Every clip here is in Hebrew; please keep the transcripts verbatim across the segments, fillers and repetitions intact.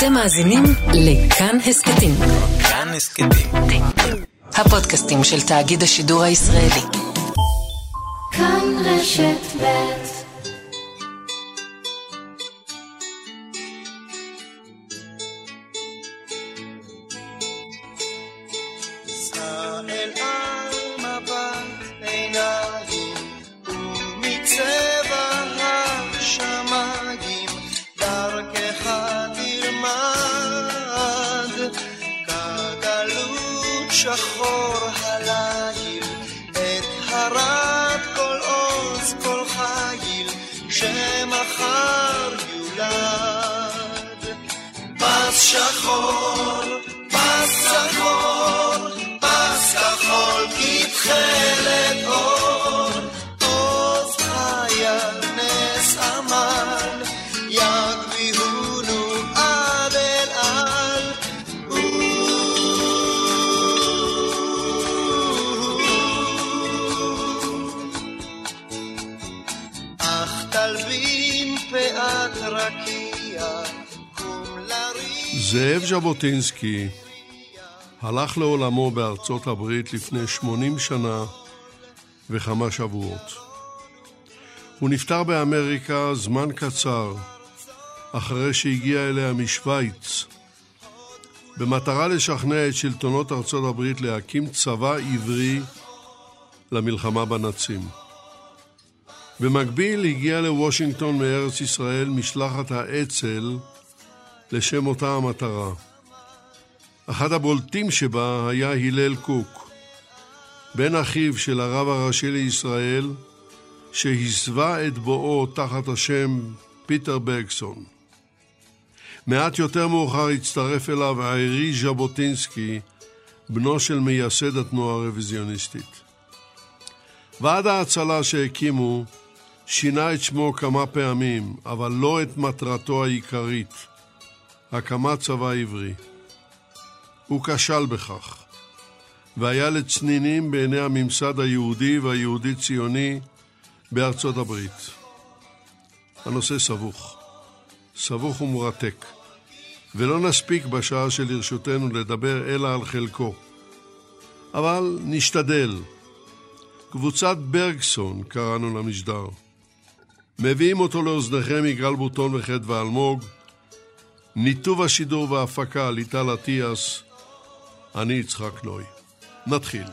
אתם מאזינים לכאן הסכתים. כאן הסכתים. הפודקאסטים של תאגיד השידור הישראלי. כאן רשת ב'. זאב ז'בוטינסקי הלך לעולמו בארצות הברית לפני שמונים שנה וכמה שבועות. הוא נפטר באמריקה זמן קצר אחרי שהגיע אליה משוויץ, במטרה לשכנע את שלטונות ארצות הברית להקים צבא עברי למלחמה בנאצים. במקביל הגיע לוושינגטון מארץ ישראל משלחת האצ"ל לשם אותה המטרה. אחד הבולטים שבה היה הלל קוק, בן אחיו של הרב הראשי לישראל, שהסווה את בואו תחת השם פיטר ברגסון. מעט יותר מאוחר הצטרף אליו ארי ז'בוטינסקי, בנו של מייסד התנועה הרוויזיוניסטית. ועד ההצלה שהקימו שינה את שמו כמה פעמים, אבל לא את מטרתו העיקרית, הקמת צבא עברי. הוא כשל בכך, והיה לצנינים בעיני הממסד היהודי והיהודי ציוני בארצות הברית. הנושא סבוך, סבוך ומרתק, ולא נספיק בשעה שלרשותנו לדבר אלא על חלקו. אבל נשתדל. קבוצת ברגסון, קראנו למשדר. מביאים אותו לאוזניכם יגאל בוטון וחד ואלמוג, ניתוב השידור וההפקה ליטל עטיאס, אני יצחק נוי. נתחיל.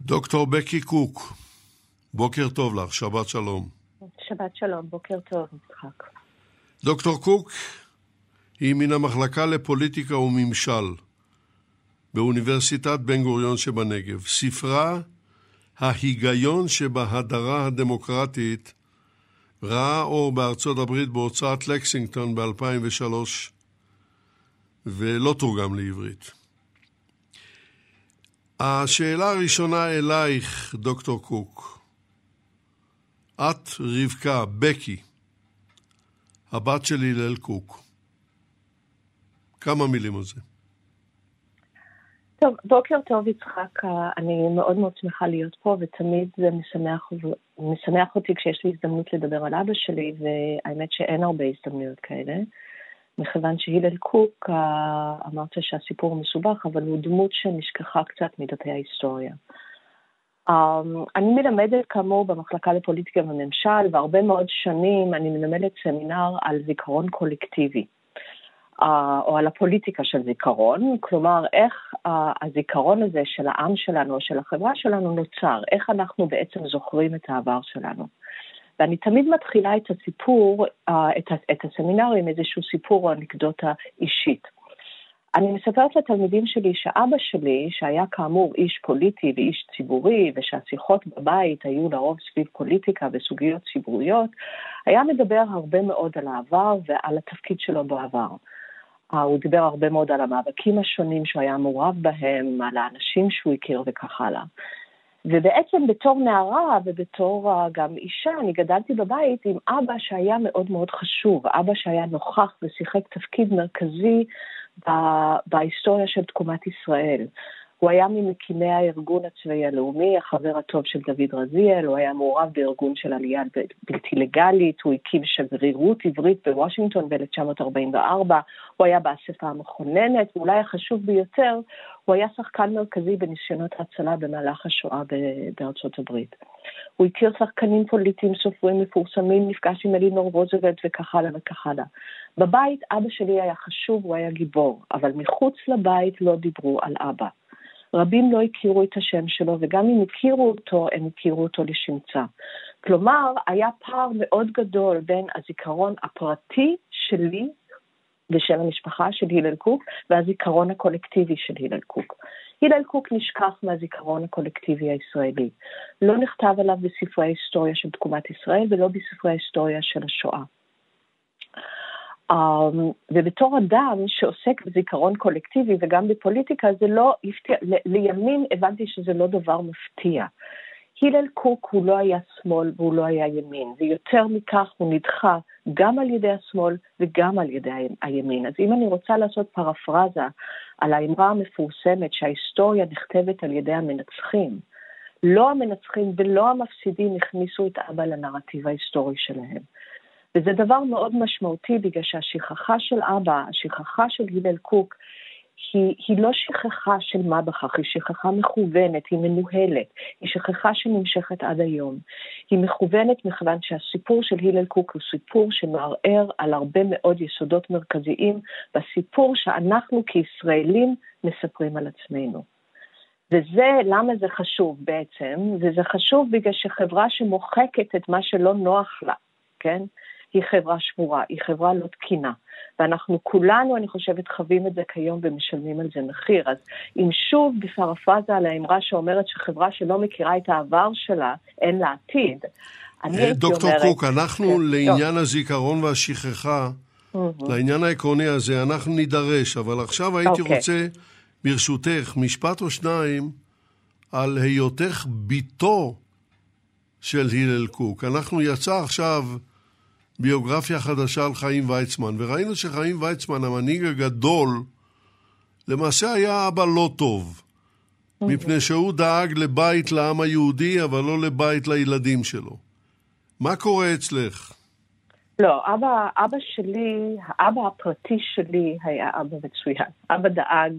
דוקטור בקי קוק, בוקר טוב לך, שבת שלום. שבת שלום, בוקר טוב, יצחק. דוקטור קוק היא מן המחלקה לפוליטיקה וממשל באוניברסיטת בן-גוריון שבנגב. ספרה ההיגיון שבהדרה הדמוקרטית ראה אור בארצות הברית בהוצאת לקסינגטון ב-אלפיים ושלוש ולא תורגם לעברית. השאלה הראשונה אלייך, דוקטור קוק. את רבקה, בקי, הבת של הלל קוק. כמה מילים על זה? טוב, בוקר טוב יצחק, אני מאוד מאוד שמחה להיות פה, ותמיד זה משמח, משמח אותי כשיש לי הזדמנות לדבר על אבא שלי, והאמת שאין הרבה הזדמנויות כאלה. מכיוון שהילל קוק, אמרת שהסיפור מסובך, אבל הוא דמות שנשכחה קצת מדפי ההיסטוריה. אני מלמדת כאמור במחלקה לפוליטיקה וממשל, והרבה מאוד שנים אני מלמדת סמינר על זיכרון קולקטיבי, או על הפוליטיקה של זיכרון, כלומר איך הזיכרון הזה של העם שלנו, של החברה שלנו נוצר, איך אנחנו בעצם זוכרים את העבר שלנו. ואני תמיד מתחילה את הסיפור, את הסמינר עם איזשהו סיפור או אנקדוטה אישית. אני מספרת לתלמידים שלי שאבא שלי, שהיה כאמור איש פוליטי ואיש ציבורי, ושהשיחות בבית היו לרוב סביב פוליטיקה וסוגיות ציבוריות, היה מדבר הרבה מאוד על העבר ועל התפקיד שלו בעבר. הוא דיבר הרבה מאוד על המאבקים השונים שהוא היה מעורב בהם, על האנשים שהוא הכיר וכך הלאה. ובעצם בתור נערה ובתור גם אישה, אני גדלתי בבית עם אבא שהיה מאוד מאוד חשוב, אבא שהיה נוכח ושיחק תפקיד מרכזי בהיסטוריה של תקומת ישראל. הוא היה ממקימי הארגון הצבאי הלאומי, החבר הטוב של דוד רזיאל, הוא היה מעורב בארגון של עלייה בלתי לגלית, הוא הקים שגרירות עברית בוושינגטון ב-אלף תשע מאות ארבעים וארבע, הוא היה באספה המכוננת, ואולי החשוב ביותר, הוא היה שחקן מרכזי בניסיונות ההצלה במהלך השואה בארצות הברית. הוא הכיר שחקנים פוליטיים, סופרים מפורסמים, נפגש עם אלינור רוזוולט וכך הלאה וכך הלאה. בבית אבא שלי היה חשוב, הוא היה גיבור, אבל מחוץ לבית לא דיברו על אבא. רבים לא הכירו את השם שלו, וגם אם הכירו אותו, הם הכירו אותו לשמצה. כלומר, היה פער מאוד גדול בין הזיכרון הפרטי שלי ושל המשפחה של הלל קוק, והזיכרון הקולקטיבי של הלל קוק. הלל קוק נשכח מהזיכרון הקולקטיבי הישראלי. לא נכתב עליו בספרי ההיסטוריה של תקומת ישראל, ולא בספרי ההיסטוריה של השואה. Um, ובתור אדם שעוסק בזיכרון קולקטיבי וגם בפוליטיקה, זה לא הפתיע, ל, לימים הבנתי שזה לא דבר מפתיע. הלל קוק הוא לא היה שמאל והוא לא היה ימין, ויותר מכך הוא נדחה גם על ידי השמאל וגם על ידי הימין. אז אם אני רוצה לעשות פרפרזה על האמרה המפורסמת שההיסטוריה נכתבת על ידי המנצחים, לא המנצחים ולא המפסידים הכניסו את אבא לנרטיב ההיסטורי שלהם. וזה דבר מאוד משמעותי, בגלל שהשכחה של אבא, השכחה של הלל קוק, היא, היא לא שכחה של מה בכך, היא שכחה מכוונת, היא מנוהלת, היא שכחה שנמשכת עד היום. היא מכוונת מכיוון שהסיפור של הלל קוק הוא סיפור שמערער על הרבה מאוד יסודות מרכזיים, בסיפור שאנחנו כישראלים מספרים על עצמנו. וזה, למה זה חשוב בעצם? וזה חשוב בגלל שחברה שמוחקת את מה שלא נוח לה, כן? היא חברה שמורה, היא חברה לא תקינה, ואנחנו כולנו, אני חושבת, חווים את זה כיום ומשלמים על זה מחיר. אז אם שוב בפרפרזה על האמרה שאומרת שחברה שלא מכירה את העבר שלה, אין לה עתיד. דוקטור קוק, אנחנו לעניין הזיכרון והשכחה, לעניין העקרוני הזה, אנחנו נידרש, אבל עכשיו הייתי רוצה, ברשותך, משפט או שניים, על היותך ביתו של הלל קוק. אנחנו יצא עכשיו ביוגרפיה חדשה על חיים ויצמן, וראינו שחיים ויצמן, המנהיג הגדול, למעשה היה אבא לא טוב, מפני שהוא דאג לבית לעם היהודי, אבל לא לבית לילדים שלו. מה קורה אצלך? לא, אבא, אבא שלי, האבא הפרטי שלי היה אבא מצוין. אבא דאג,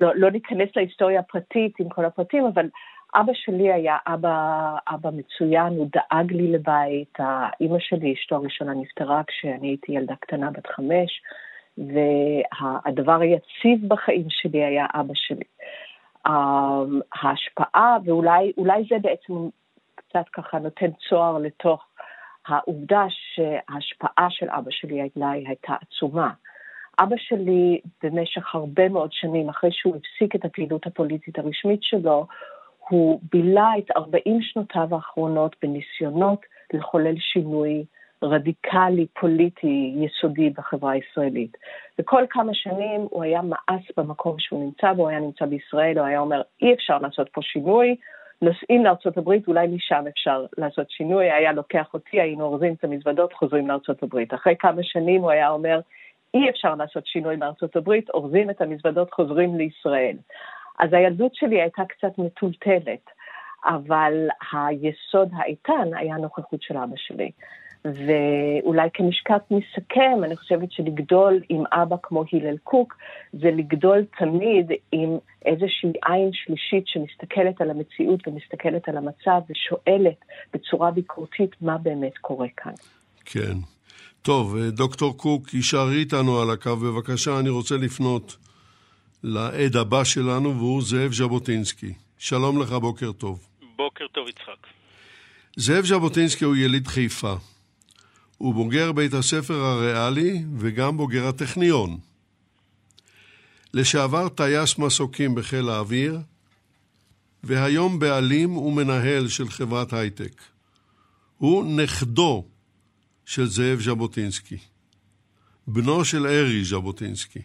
לא, לא ניכנס להיסטוריה הפרטית עם כל הפרטים, אבל אבא שלי היה אבא, אבא מצוין, הוא דאג לי לבית. האמא שלי, אשתו הראשונה, נפטרה כשאני הייתי ילדה קטנה בת חמש, והדבר היציב בחיים שלי היה אבא שלי. ההשפעה, ואולי אולי זה בעצם קצת ככה נותן צוהר לתוך העובדה שההשפעה של אבא שלי עליי הייתה עצומה. אבא שלי במשך הרבה מאוד שנים, אחרי שהוא הפסיק את הפעילות הפוליטית הרשמית שלו, הוא בילה את ארבעים שנותיו האחרונות בניסיונות לחולל שינוי רדיקלי, פוליטי, יסודי בחברה הישראלית. וכל כמה שנים הוא היה מאס במקום שהוא נמצא בו, הוא היה נמצא בישראל, הוא היה אומר, אי אפשר לעשות פה שינוי, נוסעים לארצות הברית, אולי משם אפשר לעשות שינוי, היה לוקח אותי, היינו אורזים את המזוודות, חוזרים לארצות הברית. אחרי כמה שנים הוא היה אומר, אי אפשר לעשות שינוי בארצות הברית, אורזים את המזוודות, חוזרים לישראל. אז הילדות שלי הייתה קצת מטולטלת, אבל היסוד האיתן היה הנוכחות של אבא שלי. ואולי כמשקף מסכם, אני חושבת שלגדול עם אבא כמו הלל קוק, זה לגדול תמיד עם איזושהי עין שלישית שמסתכלת על המציאות ומסתכלת על המצב ושואלת בצורה ביקורתית מה באמת קורה כאן. כן. טוב, דוקטור קוק, יישארי איתנו על הקו. בבקשה, אני רוצה לפנות לעד הבא שלנו, והוא זאב ז'בוטינסקי. שלום לך, בוקר טוב. בוקר טוב, יצחק. זאב ז'בוטינסקי הוא יליד חיפה. הוא בוגר בית הספר הריאלי וגם בוגר הטכניון. לשעבר טייס מסוקים בחיל האוויר, והיום בעלים ומנהל של חברת הייטק. הוא נכדו של זאב ז'בוטינסקי, בנו של ארי ז'בוטינסקי.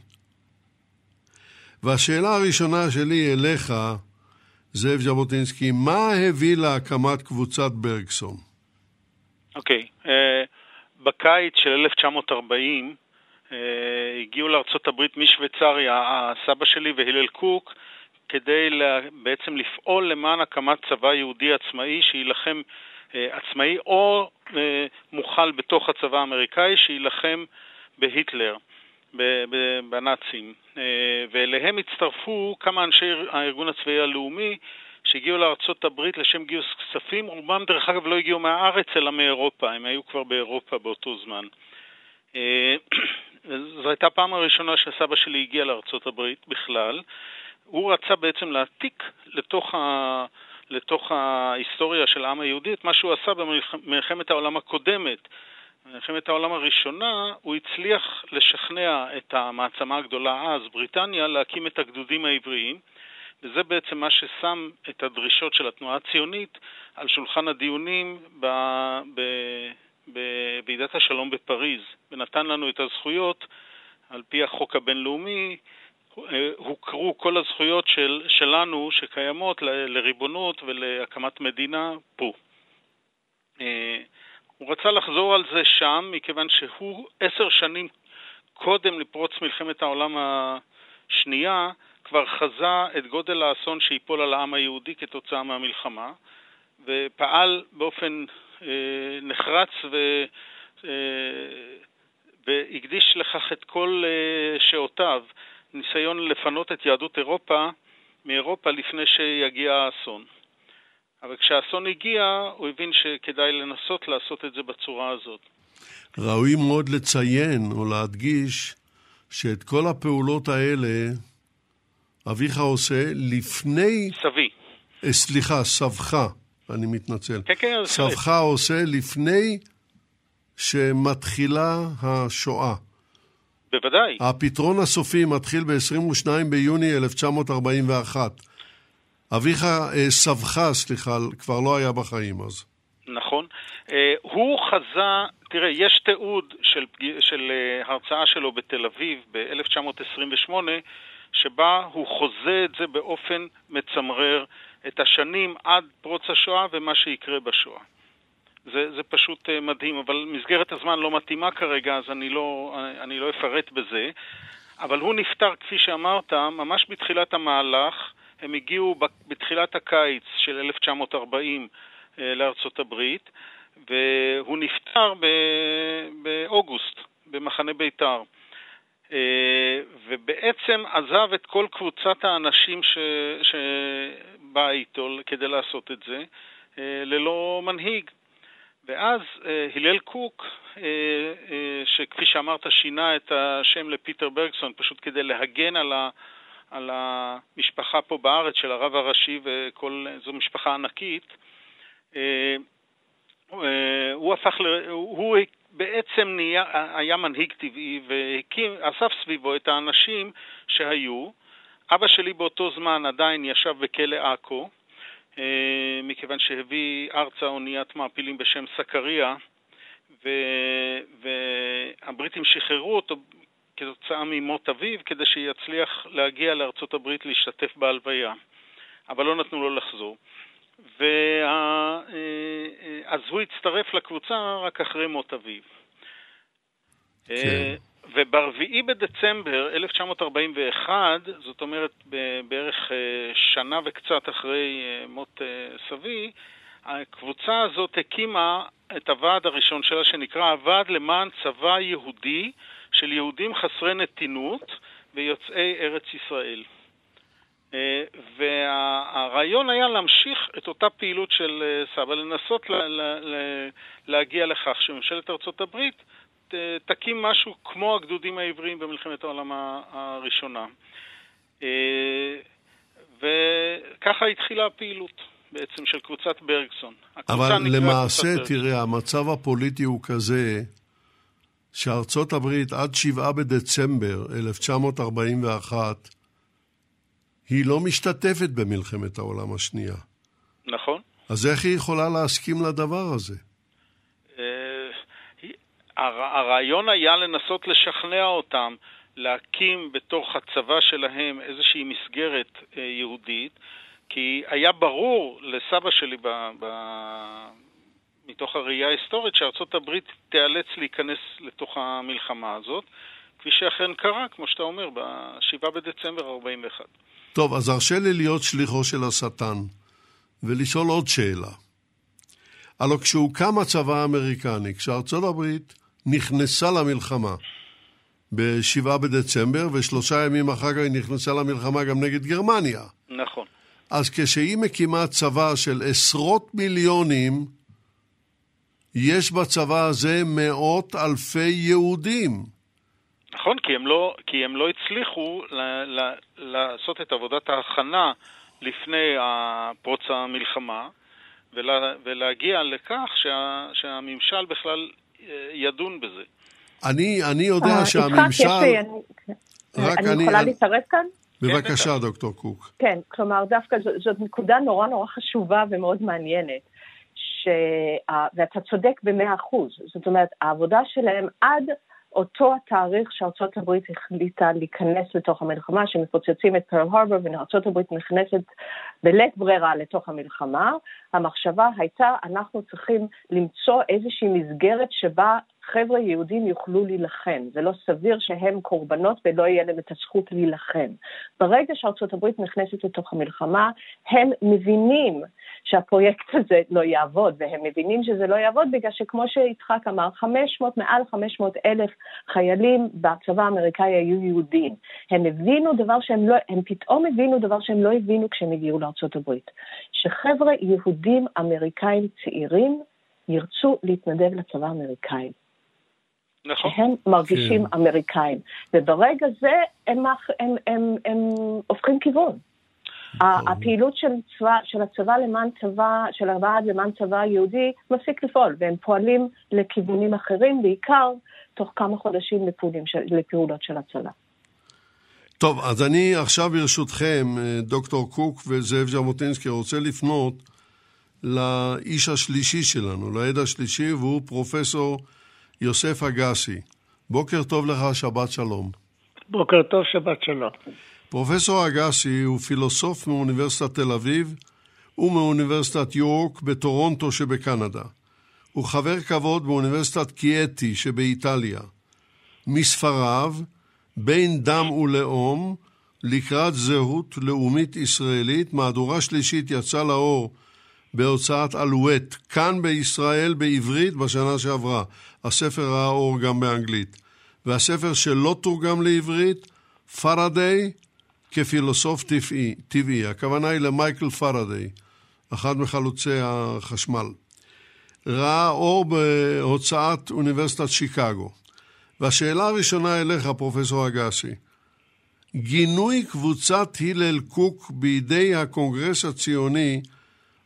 והשאלה הראשונה שלי אליך, זאב ז'בוטינסקי, מה הביא להקמת קבוצת ברגסון? אוקיי, okay. uh, בקיץ של אלף תשע מאות ארבעים uh, הגיעו לארצות הברית משוויצריה, הסבא שלי והילל קוק, כדי לה, בעצם לפעול למען הקמת צבא יהודי עצמאי שילחם uh, עצמאי או uh, מוכל בתוך הצבא האמריקאי שילחם בהיטלר, בנאצים. ואליהם הצטרפו כמה אנשי הארגון הצבאי הלאומי שהגיעו לארצות הברית לשם גיוס כספים. רובם דרך אגב לא הגיעו מהארץ אלא מאירופה, הם היו כבר באירופה באותו זמן. זו הייתה פעם הראשונה שהסבא שלי הגיע לארצות הברית בכלל. הוא רצה בעצם להעתיק לתוך ה... לתוך ההיסטוריה של העם היהודי את מה שהוא עשה במלחמת העולם הקודמת. במלחמת העולם הראשונה הוא הצליח לשכנע את המעצמה הגדולה אז, בריטניה, להקים את הגדודים העבריים, וזה בעצם מה ששם את הדרישות של התנועה הציונית על שולחן הדיונים בוועידת השלום בפריז, ונתן לנו את הזכויות על פי החוק הבינלאומי. הוכרו כל הזכויות של, שלנו שקיימות לריבונות ולהקמת מדינה פה. הוא רצה לחזור על זה שם, מכיוון שהוא עשר שנים קודם לפרוץ מלחמת העולם השנייה, כבר חזה את גודל האסון שיפול על העם היהודי כתוצאה מהמלחמה, ופעל באופן אה, נחרץ ו, אה, והקדיש לכך את כל אה, שעותיו, ניסיון לפנות את יהדות אירופה מאירופה לפני שיגיע האסון. אבל כשהאסון הגיע, הוא הבין שכדאי לנסות לעשות את זה בצורה הזאת. ראוי מאוד לציין או להדגיש שאת כל הפעולות האלה אביך עושה לפני... סבי. סליחה, סבך, אני מתנצל. כן, כן. סבך עושה לפני שמתחילה השואה. בוודאי. הפתרון הסופי מתחיל ב-עשרים ושניים ביוני אלף תשע מאות ארבעים ואחת. אביך סבכה, סליחה, כבר לא היה בחיים אז. נכון. הוא חזה, תראה, יש תיעוד של, של הרצאה שלו בתל אביב ב-אלף תשע מאות עשרים ושמונה, שבה הוא חוזה את זה באופן מצמרר, את השנים עד פרוץ השואה ומה שיקרה בשואה. זה, זה פשוט מדהים, אבל מסגרת הזמן לא מתאימה כרגע, אז אני לא, אני לא אפרט בזה. אבל הוא נפטר, כפי שאמרת, ממש בתחילת המהלך. הם הגיעו בתחילת הקיץ של אלף תשע מאות ארבעים לארצות הברית, והוא נפטר באוגוסט, במחנה ביתר. ובעצם עזב את כל קבוצת האנשים שבאה איתו כדי לעשות את זה, ללא מנהיג. ואז הלל קוק, שכפי שאמרת שינה את השם לפיטר ברגסון, פשוט כדי להגן על ה... על המשפחה פה בארץ של הרב הראשי, וכל זו משפחה ענקית. הוא הפך ל... הוא בעצם נהיה, היה מנהיג טבעי, והקים, אסף סביבו את האנשים שהיו. אבא שלי באותו זמן עדיין ישב בכלא עכו, מכיוון שהביא ארצה אוניית מעפילים בשם סקריה, ו... והבריטים שחררו אותו כתוצאה ממות אביו, כדי שיצליח להגיע לארצות הברית להשתתף בהלוויה. אבל לא נתנו לו לחזור. וה... אז הוא הצטרף לקבוצה רק אחרי מות אביו. כן. וברביעי בדצמבר אלף תשע מאות ארבעים ואחת, זאת אומרת בערך שנה וקצת אחרי מות סבי, הקבוצה הזאת הקימה את הוועד הראשון שלה, שנקרא הוועד למען צבא יהודי, של יהודים חסרי נתינות ויוצאי ארץ ישראל. והרעיון היה להמשיך את אותה פעילות של סבא, לנסות לה, לה, להגיע לכך שממשלת ארצות הברית תקים משהו כמו הגדודים העבריים במלחמת העולם הראשונה. וככה התחילה הפעילות. בעצם של קבוצת ברגסון. אבל למעשה, תראה, המצב הפוליטי הוא כזה שארצות הברית עד שבעה בדצמבר אלף תשע מאות ארבעים ואחת היא לא משתתפת במלחמת העולם השנייה. נכון. אז איך היא יכולה להסכים לדבר הזה? הרעיון היה לנסות לשכנע אותם להקים בתוך הצבא שלהם איזושהי מסגרת יהודית, כי היה ברור לסבא שלי ב... ב... מתוך הראייה ההיסטורית שארצות הברית תיאלץ להיכנס לתוך המלחמה הזאת, כפי שאכן קרה, כמו שאתה אומר, בשבעה בדצמבר ארבעים ואחת. טוב, אז הרשה לי להיות שליחו של השטן, ולשאול עוד שאלה. הלא כשהוקם הצבא האמריקני, כשארצות הברית נכנסה למלחמה, בשבעה בדצמבר, ושלושה ימים אחר כך היא נכנסה למלחמה גם נגד גרמניה. נכון. אז כשהיא מקימה צבא של עשרות מיליונים, יש בצבא הזה מאות אלפי יהודים. נכון, כי הם לא, כי הם לא הצליחו ל- ל- לעשות את עבודת ההכנה לפני פרוץ המלחמה, ולה- ולהגיע לכך שה- שהממשל בכלל ידון בזה. אני, אני יודע שהממשל... אני יכולה להתערב כאן? בבקשה, דוקטור קוק. כן, כלומר, דווקא זאת נקודה נורא נורא חשובה ומאוד מעניינת, ואתה צודק במאה אחוז. זאת אומרת, העבודה שלהם עד אותו התאריך שארצות הברית החליטה להיכנס לתוך המלחמה, שמפוצצים את פרל הרבור, וארצות הברית נכנסת בלית ברירה לתוך המלחמה, המחשבה הייתה, אנחנו צריכים למצוא איזושהי מסגרת שבה חבר'ה יהודים יוכלו להילחם. זה לא סביר שהם קורבנות ולא יהיה להם את הזכות להילחם. ברגע שארצות הברית נכנסת לתוך המלחמה, הם מבינים שהפרויקט הזה לא יעבוד, והם מבינים שזה לא יעבוד בגלל שכמו שיצחק אמר, חמש מאות, מעל חמש מאות אלף חיילים בצבא האמריקאי היו יהודים. הם הבינו דבר שהם לא, הם פתאום הבינו דבר שהם לא הבינו כשהם הגיעו לארצות הברית. שחבר'ה יהודים אמריקאים צעירים ירצו להתנדב לצבא האמריקאי. נכון. שהם מרגישים כן. אמריקאים. וברגע זה הם, הם, הם, הם הופכים כיוון. הפעילות של, צבא, של הצבא למען צבא, של הוועד למען צבא היהודי, מפסיק לפעול, והם פועלים לכיוונים אחרים, בעיקר תוך כמה חודשים לפעולים של, לפעולות של הצבא. טוב, אז אני עכשיו ברשותכם, דוקטור קוק וזאב ז'בוטינסקי, רוצה לפנות לאיש השלישי שלנו, לעד השלישי, והוא פרופסור יוסף אגסי. בוקר טוב לך, שבת שלום. בוקר טוב, שבת שלום. פרופסור אגסי הוא פילוסוף מאוניברסיטת תל אביב ומאוניברסיטת יורק בטורונטו שבקנדה. הוא חבר כבוד באוניברסיטת קייטי שבאיטליה. מספריו, בין דם ולאום, לקראת זהות לאומית ישראלית, מהדורה שלישית יצאה לאור בהוצאת אלואט, כאן בישראל בעברית בשנה שעברה. הספר ראה אור גם באנגלית. והספר שלא תורגם לעברית, פרדיי כפילוסוף טבעי, טבעי. הכוונה היא למייקל פרדיי, אחד מחלוצי החשמל. ראה אור בהוצאת אוניברסיטת שיקגו. והשאלה הראשונה אליך, פרופסור אגסי, גינוי קבוצת הלל קוק בידי הקונגרס הציוני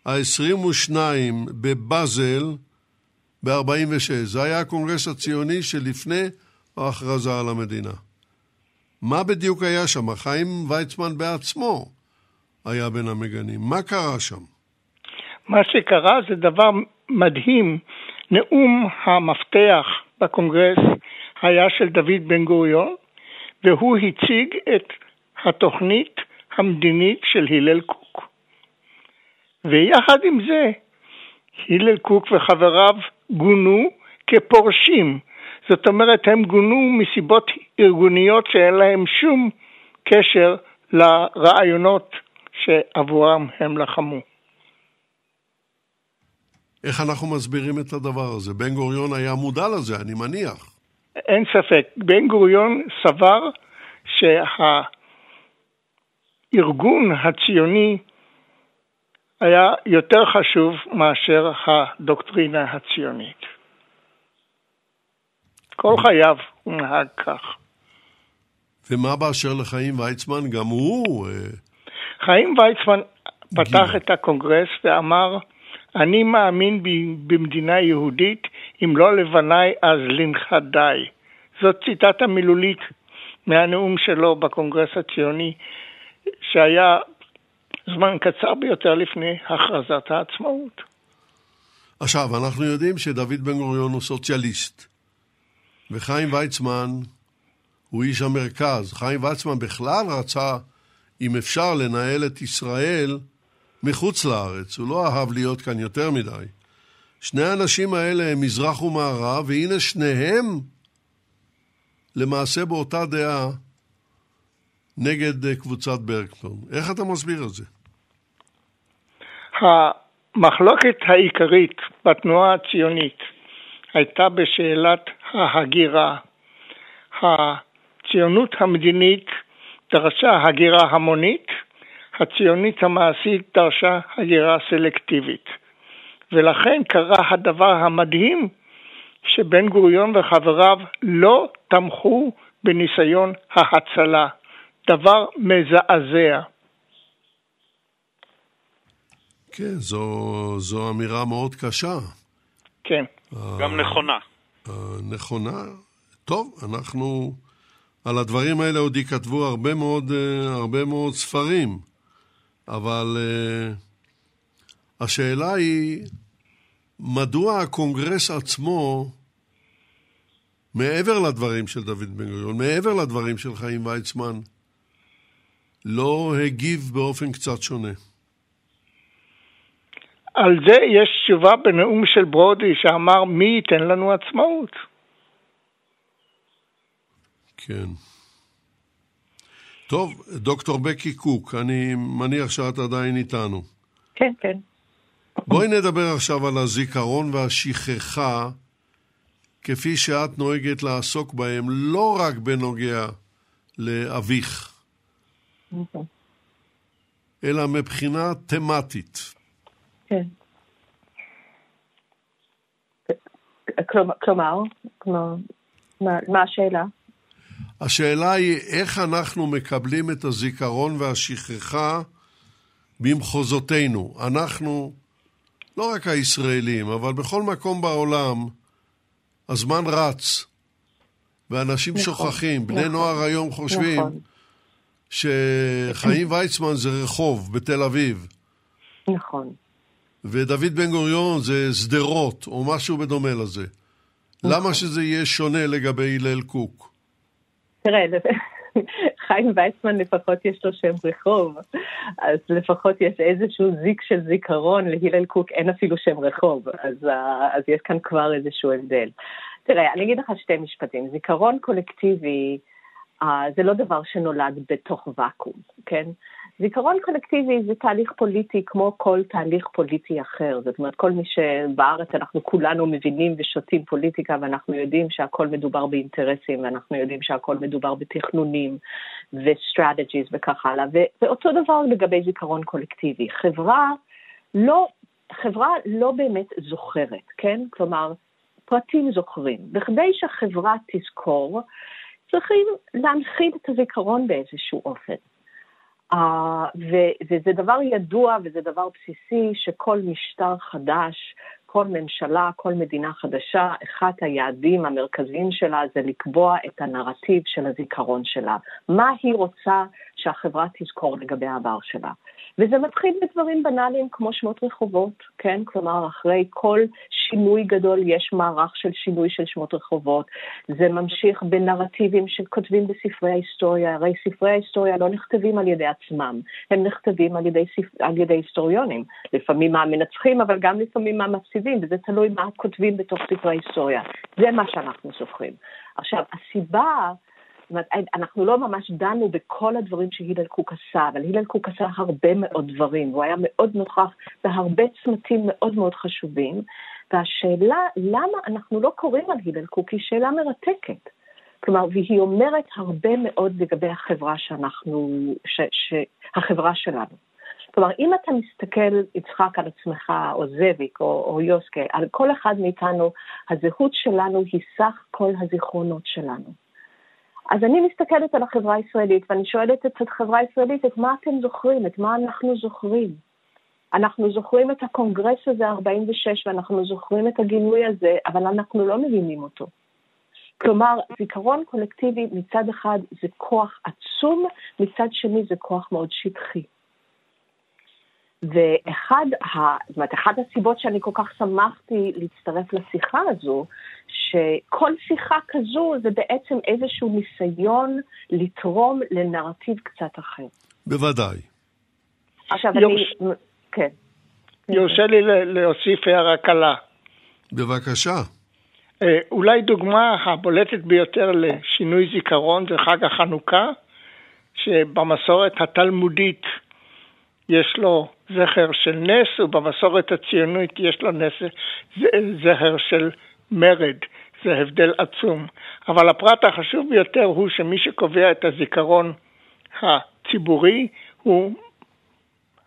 ה-עשרים ושניים בבאזל ב-ארבעים ושש. זה היה הקונגרס הציוני שלפני ההכרזה על המדינה. מה בדיוק היה שם? חיים ויצמן בעצמו היה בין המגנים. מה קרה שם? מה שקרה זה דבר מדהים. נאום המפתח בקונגרס היה של דוד בן-גוריון, והוא הציג את התוכנית המדינית של הלל קוק. ויחד עם זה, הלל קוק וחבריו גונו כפורשים. זאת אומרת, הם גונו מסיבות ארגוניות שאין להם שום קשר לרעיונות שעבורם הם לחמו. איך אנחנו מסבירים את הדבר הזה? בן גוריון היה מודע לזה, אני מניח. אין ספק. בן גוריון סבר שהארגון הציוני היה יותר חשוב מאשר הדוקטרינה הציונית. כל חייו הוא נהג כך. ומה באשר לחיים ויצמן? גם הוא... חיים ויצמן פתח את הקונגרס ואמר, אני מאמין במדינה יהודית, אם לא לבניי אז לנכדיי. זאת ציטטה מילולית מהנאום שלו בקונגרס הציוני, שהיה זמן קצר ביותר לפני הכרזת העצמאות. עכשיו, אנחנו יודעים שדוד בן-גוריון הוא סוציאליסט, וחיים ויצמן הוא איש המרכז. חיים ויצמן בכלל רצה, אם אפשר, לנהל את ישראל מחוץ לארץ. הוא לא אהב להיות כאן יותר מדי. שני האנשים האלה הם מזרח ומערב, והנה שניהם למעשה באותה דעה נגד קבוצת ברקסון. איך אתה מסביר את זה? המחלוקת העיקרית בתנועה הציונית הייתה בשאלת ההגירה. הציונות המדינית דרשה הגירה המונית, הציונית המעשית דרשה הגירה סלקטיבית. ולכן קרה הדבר המדהים שבן גוריון וחבריו לא תמכו בניסיון ההצלה. דבר מזעזע. כן, זו, זו אמירה מאוד קשה. כן. גם נכונה. נכונה. טוב, אנחנו על הדברים האלה עוד יכתבו הרבה מאוד, הרבה מאוד ספרים, אבל השאלה היא, מדוע הקונגרס עצמו, מעבר לדברים של דוד בן-גוריון, מעבר לדברים של חיים ויצמן, לא הגיב באופן קצת שונה? על זה יש תשובה בנאום של ברודי שאמר, מי ייתן לנו עצמאות? כן. טוב, דוקטור בקי קוק, אני מניח שאת עדיין איתנו. כן, כן. בואי נדבר עכשיו על הזיכרון והשכחה, כפי שאת נוהגת לעסוק בהם, לא רק בנוגע לאביך, אלא מבחינה תמטית. כן. כלומר, מה השאלה? השאלה היא איך אנחנו מקבלים את הזיכרון והשכחה במחוזותינו. אנחנו, לא רק הישראלים, אבל בכל מקום בעולם, הזמן רץ, ואנשים נכון, שוכחים. נכון, בני נוער היום חושבים נכון. שחיים ויצמן זה רחוב בתל אביב. נכון. ודוד בן גוריון זה סדרות, או משהו בדומה לזה. נכון. למה שזה יהיה שונה לגבי הלל קוק? תראה, חיים ויצמן לפחות יש לו שם רחוב, אז לפחות יש איזשהו זיק של זיכרון, להילל קוק אין אפילו שם רחוב, אז, אז יש כאן כבר איזשהו הבדל. תראה, אני אגיד לך שתי משפטים, זיכרון קולקטיבי זה לא דבר שנולד בתוך וקום, כן? זיכרון קולקטיבי זה תהליך פוליטי כמו כל תהליך פוליטי אחר, זאת אומרת כל מי שבארץ אנחנו כולנו מבינים ושותים פוליטיקה ואנחנו יודעים שהכל מדובר באינטרסים ואנחנו יודעים שהכל מדובר בתכנונים ו-strategies וכך הלאה, ואותו דבר לגבי זיכרון קולקטיבי, חברה לא, חברה לא באמת זוכרת, כן? כלומר פרטים זוכרים, בכדי שהחברה תזכור צריכים להנחיל את הזיכרון באיזשהו אופן. Uh, וזה דבר ידוע וזה דבר בסיסי שכל משטר חדש, כל ממשלה, כל מדינה חדשה, אחד היעדים המרכזיים שלה זה לקבוע את הנרטיב של הזיכרון שלה. מה היא רוצה שהחברה תזכור לגבי העבר שלה. וזה מתחיל בדברים בנאליים כמו שמות רחובות, כן? כלומר, אחרי כל שינוי גדול יש מערך של שינוי של שמות רחובות. זה ממשיך בנרטיבים שכותבים בספרי ההיסטוריה. הרי ספרי ההיסטוריה לא נכתבים על ידי עצמם. הם נכתבים על ידי, על ידי היסטוריונים. לפעמים מה מנצחים, אבל גם לפעמים מה מפסידים, וזה תלוי מה כותבים בתוך ספרי ההיסטוריה. זה מה שאנחנו זוכרים. עכשיו, הסיבה... אנחנו לא ממש דנו בכל הדברים שהילל קוק עשה, אבל הילל קוק עשה הרבה מאוד דברים, הוא היה מאוד נוכח בהרבה צמתים מאוד מאוד חשובים, והשאלה למה אנחנו לא קוראים על הילל קוק היא שאלה מרתקת, כלומר, והיא אומרת הרבה מאוד לגבי החברה שאנחנו, ש, שהחברה שלנו. כלומר, אם אתה מסתכל, יצחק, על עצמך, או זאביק, או, או יוסקה, על כל אחד מאיתנו, הזהות שלנו היא סך כל הזיכרונות שלנו. אז אני מסתכלת על החברה הישראלית, ואני שואלת את החברה הישראלית, את מה אתם זוכרים, את מה אנחנו זוכרים. אנחנו זוכרים את הקונגרס הזה ארבעים ושש, ואנחנו זוכרים את הגילוי הזה, אבל אנחנו לא מבינים אותו. כלומר, זיכרון קולקטיבי מצד אחד זה כוח עצום, מצד שני זה כוח מאוד שטחי. ואחד ה, זאת אומרת, אחד הסיבות שאני כל כך שמחתי להצטרף לשיחה הזו, שכל שיחה כזו זה בעצם איזשהו ניסיון לתרום לנרטיב קצת אחר. בוודאי. עכשיו יוש... אני... כן. יורשה לי להוסיף הערה קלה. בבקשה. אולי דוגמה הבולטת ביותר לשינוי זיכרון זה חג החנוכה, שבמסורת התלמודית יש לו זכר של נס, ובמסורת הציונית יש לו נס, זכר של מרד. זה הבדל עצום. אבל הפרט החשוב ביותר הוא שמי שקובע את הזיכרון הציבורי הוא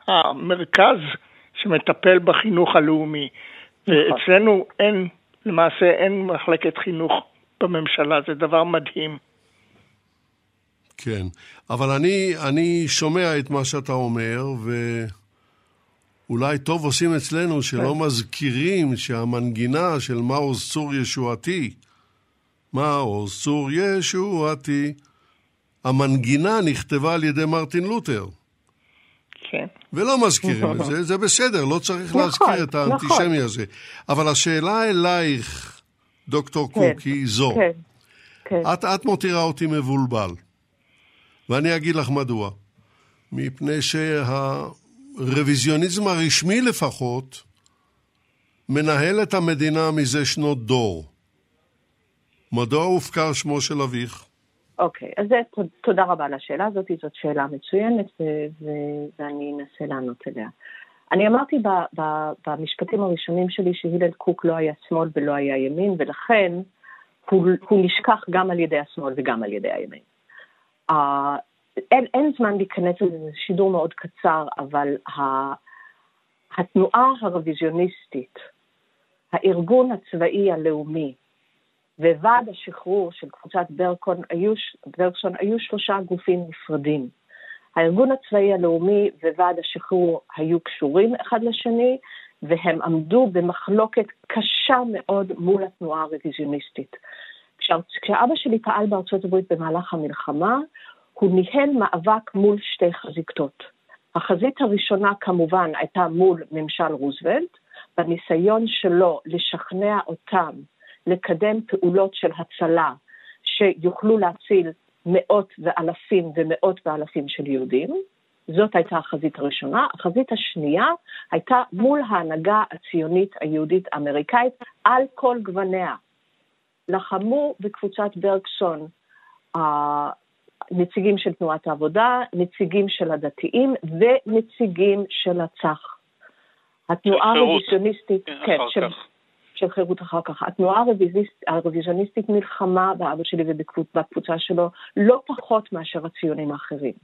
המרכז שמטפל בחינוך הלאומי. ואצלנו אין, למעשה אין מחלקת חינוך בממשלה, זה דבר מדהים. כן, אבל אני, אני שומע את מה שאתה אומר, ואולי טוב עושים אצלנו שלא מזכירים שהמנגינה של מעוז צור ישועתי, מעוז צור ישועתי, המנגינה נכתבה על ידי מרטין לותר. כן. ולא מזכירים את זה, זה בסדר, לא צריך להזכיר את האנטישמי הזה. אבל השאלה אלייך, דוקטור קוק, היא זו. את, את מותירה אותי מבולבל. ואני אגיד לך מדוע. מפני שהרוויזיוניזם הרשמי לפחות מנהל את המדינה מזה שנות דור. מדוע הופקר שמו של אביך? אוקיי, אז תודה רבה על השאלה הזאת, זאת שאלה מצוינת ואני אנסה לענות אליה. אני אמרתי במשפטים הראשונים שלי שהילל קוק לא היה שמאל ולא היה ימין, ולכן הוא נשכח גם על ידי השמאל וגם על ידי הימין. אין, אין זמן להיכנס לזה, שידור מאוד קצר, אבל התנועה הרוויזיוניסטית, הארגון הצבאי הלאומי, וועד השחרור של קבוצת ברקון, איוש, ברקסון היו שלושה גופים נפרדים. הארגון הצבאי הלאומי וועד השחרור היו קשורים אחד לשני, והם עמדו במחלוקת קשה מאוד מול התנועה הרוויזיוניסטית. כשאבא שלי פעל בארצות הברית במהלך המלחמה, הוא ניהל מאבק מול שתי חזיתות. החזית הראשונה כמובן הייתה מול ממשל רוזוולט, בניסיון שלו לשכנע אותם לקדם פעולות של הצלה שיוכלו להציל מאות ואלפים ומאות ואלפים של יהודים. זאת הייתה החזית הראשונה. החזית השנייה הייתה מול ההנהגה הציונית היהודית האמריקאית על כל גווניה. לחמו בקבוצת ברקסון נציגים של תנועת העבודה, נציגים של הדתיים ונציגים של הצח. התנועה הרוויזיוניסטית, כן, של, של חירות אחר כך. התנועה הרוויזיוניסטית נלחמה באבא שלי ובקבוצה שלו לא פחות מאשר הציונים האחרים.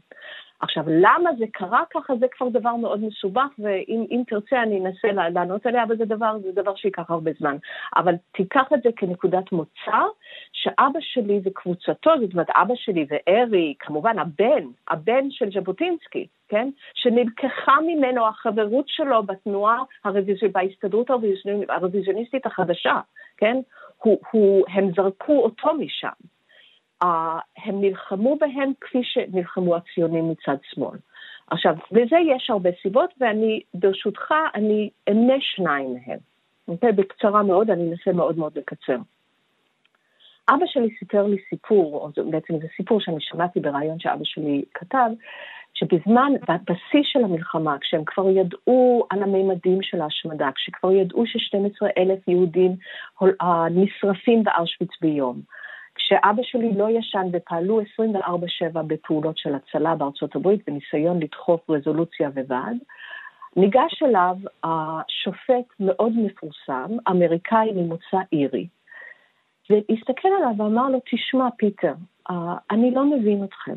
עכשיו, למה זה קרה ככה? זה כבר דבר מאוד מסובך, ואם תרצה אני אנסה לענות עליה, אבל זה דבר, זה דבר שיקח הרבה זמן. אבל תיקח את זה כנקודת מוצא, שאבא שלי וקבוצתו, זאת אומרת, אבא שלי וארי, כמובן הבן, הבן של ז'בוטינסקי, כן? שנלקחה ממנו החברות שלו בתנועה הרוויזיונ... בהסתדרות הרוויזיוניסטית החדשה, כן? הוא, הוא, הם זרקו אותו משם. Uh, הם נלחמו בהם כפי שנלחמו הציונים מצד שמאל. עכשיו, וזה יש הרבה סיבות, ואני, ברשותך, אני אמנה שניים מהם. Okay, בקצרה מאוד, אני אנסה מאוד מאוד לקצר. אבא שלי סיפר לי סיפור, או בעצם זה סיפור שאני שמעתי ברעיון שאבא שלי כתב, שבזמן, בשיא של המלחמה, כשהם כבר ידעו על הממדים של ההשמדה, כשכבר ידעו ש-שנים עשר אלף יהודים נשרפים באושוויץ ביום, כשאבא שלי לא ישן ופעלו עשרים וארבע שבע בפעולות של הצלה בארצות הברית, בניסיון לדחוף רזולוציה וועד, ניגש אליו השופט מאוד מפורסם, אמריקאי ממוצא אירי, והסתכל עליו ואמר לו, תשמע פיטר, אני לא מבין אתכם.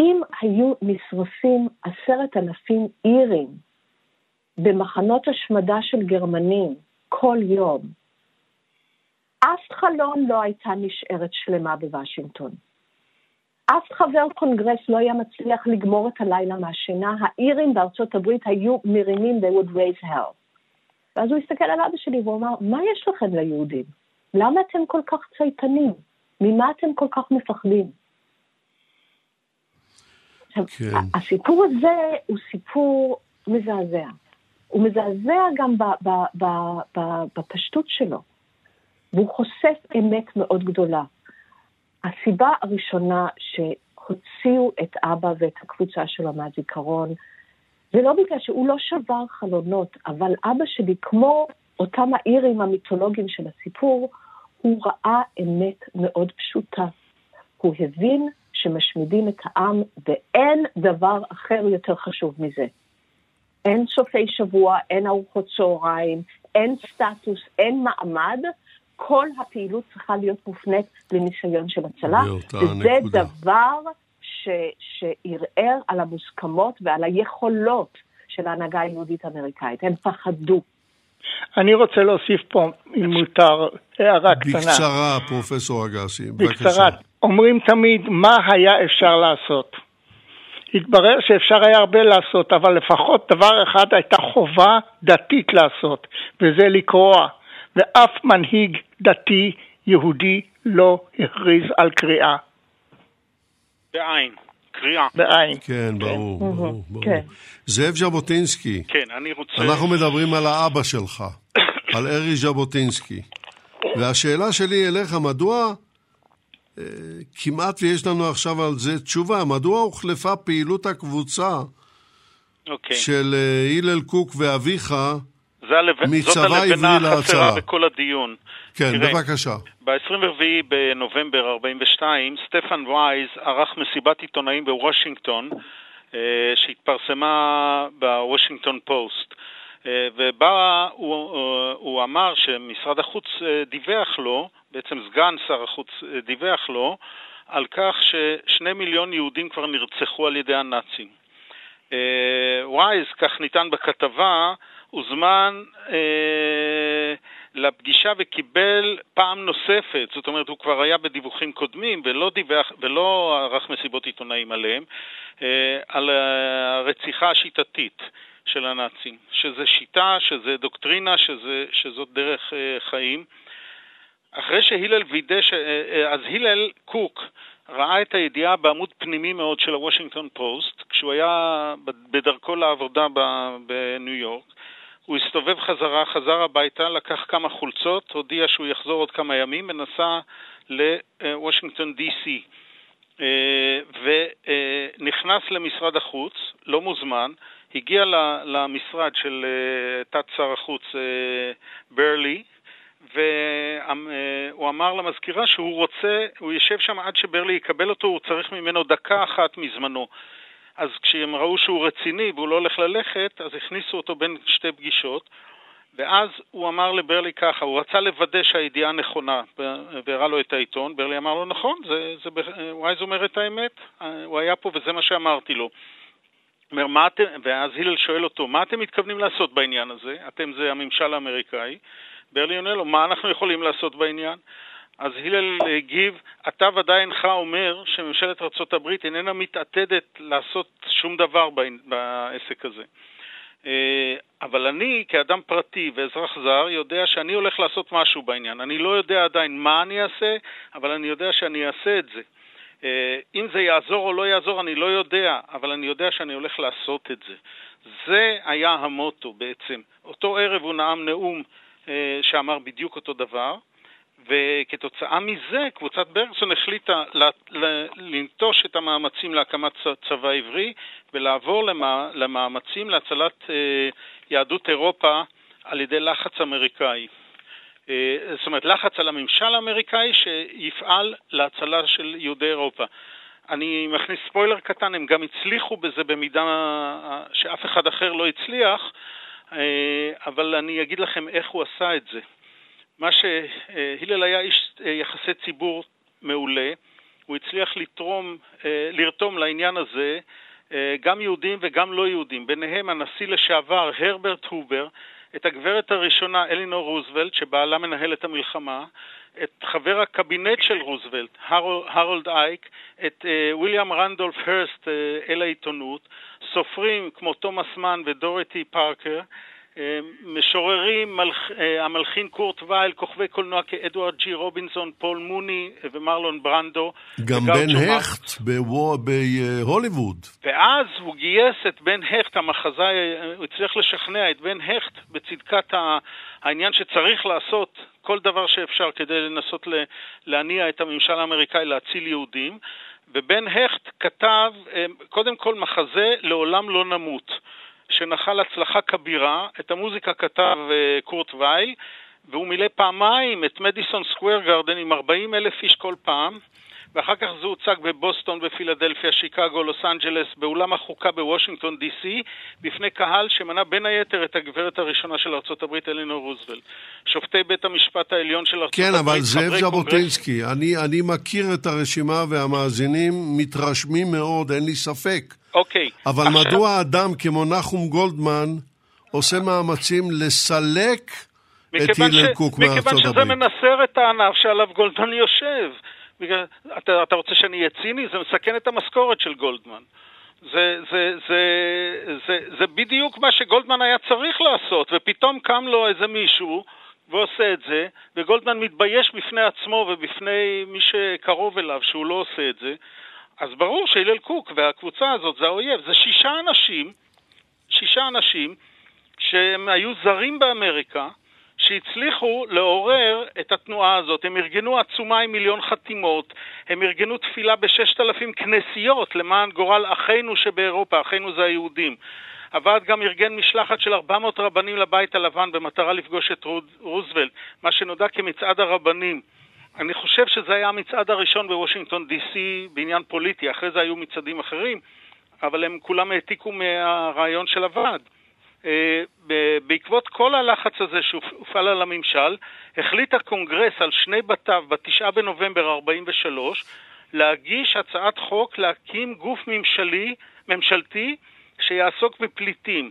אם היו נשרפים עשרת אלפים אירים במחנות השמדה של גרמנים כל יום, אף חלון לא הייתה נשארת שלמה בוושינגטון. אף חבר קונגרס לא היה מצליח לגמור את הלילה מהשינה, האירים בארצות הברית היו מרימים, they would raise hell. ואז הוא הסתכל על אבא שלי והוא אמר, מה יש לכם ליהודים? למה אתם כל כך צייתנים? ממה אתם כל כך מפחדים? כן. הסיפור הזה הוא סיפור מזעזע. הוא מזעזע גם ב- ב- ב- ב- בפשטות שלו. והוא חושף אמת מאוד גדולה. הסיבה הראשונה שהוציאו את אבא ואת הקבוצה שלו מהזיכרון, זה לא בגלל שהוא לא שבר חלונות, אבל אבא שלי, כמו אותם האירים המיתולוגיים של הסיפור, הוא ראה אמת מאוד פשוטה. הוא הבין שמשמידים את העם, ואין דבר אחר יותר חשוב מזה. אין סופי שבוע, אין ארוחות צהריים, אין סטטוס, אין מעמד, כל הפעילות צריכה להיות מופנית לניסיון של הצלה, וזה נקודה. דבר שערער על המוסכמות ועל היכולות של ההנהגה היהודית-אמריקאית. הם פחדו. אני רוצה להוסיף פה, אם מותר, הערה קטנה. בקצרה, פרופסור אגסי. בקצרה. אומרים תמיד, מה היה אפשר לעשות? התברר שאפשר היה הרבה לעשות, אבל לפחות דבר אחד הייתה חובה דתית לעשות, וזה לקרוא. ואף מנהיג דתי יהודי לא הכריז על קריאה. בעין, קריאה. בעין. כן, ברור, ברור, ברור. זאב ז'בוטינסקי. כן, אני רוצה... אנחנו מדברים על האבא שלך, על ארי ז'בוטינסקי. והשאלה שלי אליך, מדוע, כמעט ויש לנו עכשיו על זה תשובה, מדוע הוחלפה פעילות הקבוצה של הלל קוק ואביך, מצבא עברי להצלה בכל הדיון. כן, תראה, בבקשה. ב-עשרים וארבעה בנובמבר ארבעים ושתיים סטפן וייז ערך מסיבת עיתונאים בוושינגטון אה, שהתפרסמה בוושינגטון פוסט, אה, ובא הוא, אה, הוא אמר שמשרד החוץ אה, דיווח לו, בעצם סגן שר החוץ אה, דיווח לו על כך ששני מיליון יהודים כבר נרצחו על ידי הנאצים. אה, וייז, כך ניתן בכתבה, הוזמן אה, לפגישה וקיבל פעם נוספת, זאת אומרת הוא כבר היה בדיווחים קודמים ולא דיווח ולא ערך מסיבות עיתונאים עליהם, אה, על הרציחה השיטתית של הנאצים, שזה שיטה, שזה דוקטרינה, שזה שזאת דרך אה, חיים. אחרי שהילל וידא ש... אה, אז הלל קוק ראה את הידיעה בעמוד פנימי מאוד של הוושינגטון פוסט, כשהוא היה בדרכו לעבודה בניו יורק. הוא הסתובב חזרה, חזר הביתה, לקח כמה חולצות, הודיע שהוא יחזור עוד כמה ימים, ונסע לוושינגטון די סי, ונכנס למשרד החוץ, לא מוזמן, הגיע למשרד של תת שר החוץ ברלי, והוא אמר למזכירה שהוא רוצה, הוא ישב שם עד שברלי יקבל אותו, הוא צריך ממנו דקה אחת מזמנו. אז כשהם ראו שהוא רציני והוא לא הולך ללכת, אז הכניסו אותו בין שתי פגישות, ואז הוא אמר לברלי ככה, הוא רצה לוודא שהידיעה נכונה, והראה לו את העיתון, ברלי אמר לו, נכון, זה, זה, וייז אומר את האמת, הוא היה פה וזה מה שאמרתי לו. אומר, מה אתם, ואז הלל שואל אותו, מה אתם מתכוונים לעשות בעניין הזה? אתם זה הממשל האמריקאי. ברלי עונה לו, מה אנחנו יכולים לעשות בעניין? אז הלל הגיב, אתה ודאי אינך אומר שממשלת ארצות הברית איננה מתעתדת לעשות שום דבר בעסק הזה. אבל אני, כאדם פרטי ואזרח זר, יודע שאני הולך לעשות משהו בעניין. אני לא יודע עדיין מה אני אעשה, אבל אני יודע שאני אעשה את זה. אם זה יעזור או לא יעזור, אני לא יודע, אבל אני יודע שאני הולך לעשות את זה. זה היה המוטו בעצם. אותו ערב הוא נאם נאום שאמר בדיוק אותו דבר, וכתוצאה מזה קבוצת ברגסון החליטה לנטוש את המאמצים להקמת צבא עברי ולעבור למאמצים להצלת יהדות אירופה על ידי לחץ אמריקאי. זאת אומרת, לחץ על הממשל האמריקאי שיפעל להצלה של יהודי אירופה. אני מכניס ספוילר קטן, הם גם הצליחו בזה במידה שאף אחד אחר לא הצליח, אבל אני אגיד לכם איך הוא עשה את זה. מה שהילל היה איש יחסי ציבור מעולה, הוא הצליח לתרום, לרתום לעניין הזה גם יהודים וגם לא יהודים, ביניהם הנשיא לשעבר הרברט הובר, את הגברת הראשונה, אלינור רוזוולט, שבעלה מנהל את המלחמה, את חבר הקבינט של רוזוולט, הרולד אייק, את וויליאם רנדולף הרסט אל העיתונות, סופרים כמו תומאס מן ודוריתי פארקר, משוררים, המלחין קורט וייל, כוכבי קולנוע כאדוארד ג'י רובינסון, פול מוני ומרלון ברנדו. גם בן הכט בהוליווד. ואז הוא גייס את בן הכט, המחזאי, הוא הצליח לשכנע את בן הכט בצדקת העניין שצריך לעשות כל דבר שאפשר כדי לנסות להניע את הממשל האמריקאי להציל יהודים, ובן הכט כתב קודם כל מחזה לעולם לא נמות, שנחל הצלחה כבירה. את המוזיקה כתב קורט וייל, והוא מילא פעמיים את מדיסון סקוואר גארדן עם ארבעים אלף איש כל פעם, ואחר כך זה הוצג בבוסטון, בפילדלפיה, שיקגו, לוס אנג'לס, באולם החוקה בוושינגטון די סי, בפני קהל שמנה בין היתר את הגברת הראשונה של ארצות הברית, אלינור רוזוולט. שופטי בית המשפט העליון של ארצות הברית. כן, אבל זאב ז'בוטינסקי, אני, אני מכיר את הרשימה והמאזינים מתרשמים מאוד, אין לי ספק. אוקיי. אבל עכשיו... מדוע אדם כמו נחום גולדמן עושה מאמצים לסלק את הלל קוק מארצות הברית? מכיוון שזה מנסר את הענף שעליו גולדמן יושב. אתה, אתה רוצה שאני יציני? זה מסכן את המשכורת של גולדמן. זה, זה, זה, זה, זה בדיוק מה שגולדמן היה צריך לעשות, ופתאום קם לו איזה מישהו ועושה את זה, וגולדמן מתבייש בפני עצמו ובפני מי שקרוב אליו שהוא לא עושה את זה. אז ברור שהלל קוק והקבוצה הזאת זה האויב. זה שישה אנשים, שישה אנשים שהם היו זרים באמריקה, שהצליחו לעורר את התנועה הזאת. הם ארגנו עצומה עם מיליון חתימות, הם ארגנו תפילה בששת אלפים כנסיות למען גורל אחינו שבאירופה, אחינו זה היהודים. הוועד גם ארגן משלחת של ארבע מאות רבנים לבית הלבן במטרה לפגוש את רוזוולט, מה שנודע כמצעד הרבנים. אני חושב שזה היה המצעד הראשון בוושינגטון די סי בעניין פוליטי, אחרי זה היו מצעדים אחרים, אבל הם כולם העתיקו מהרעיון של הוועד. בעקבות כל הלחץ הזה שהופעל על הממשל, החליט הקונגרס על שני בתיו בתשעה בנובמבר ארבעים ושלוש להגיש הצעת חוק להקים גוף ממשלי, ממשלתי שיעסוק בפליטים.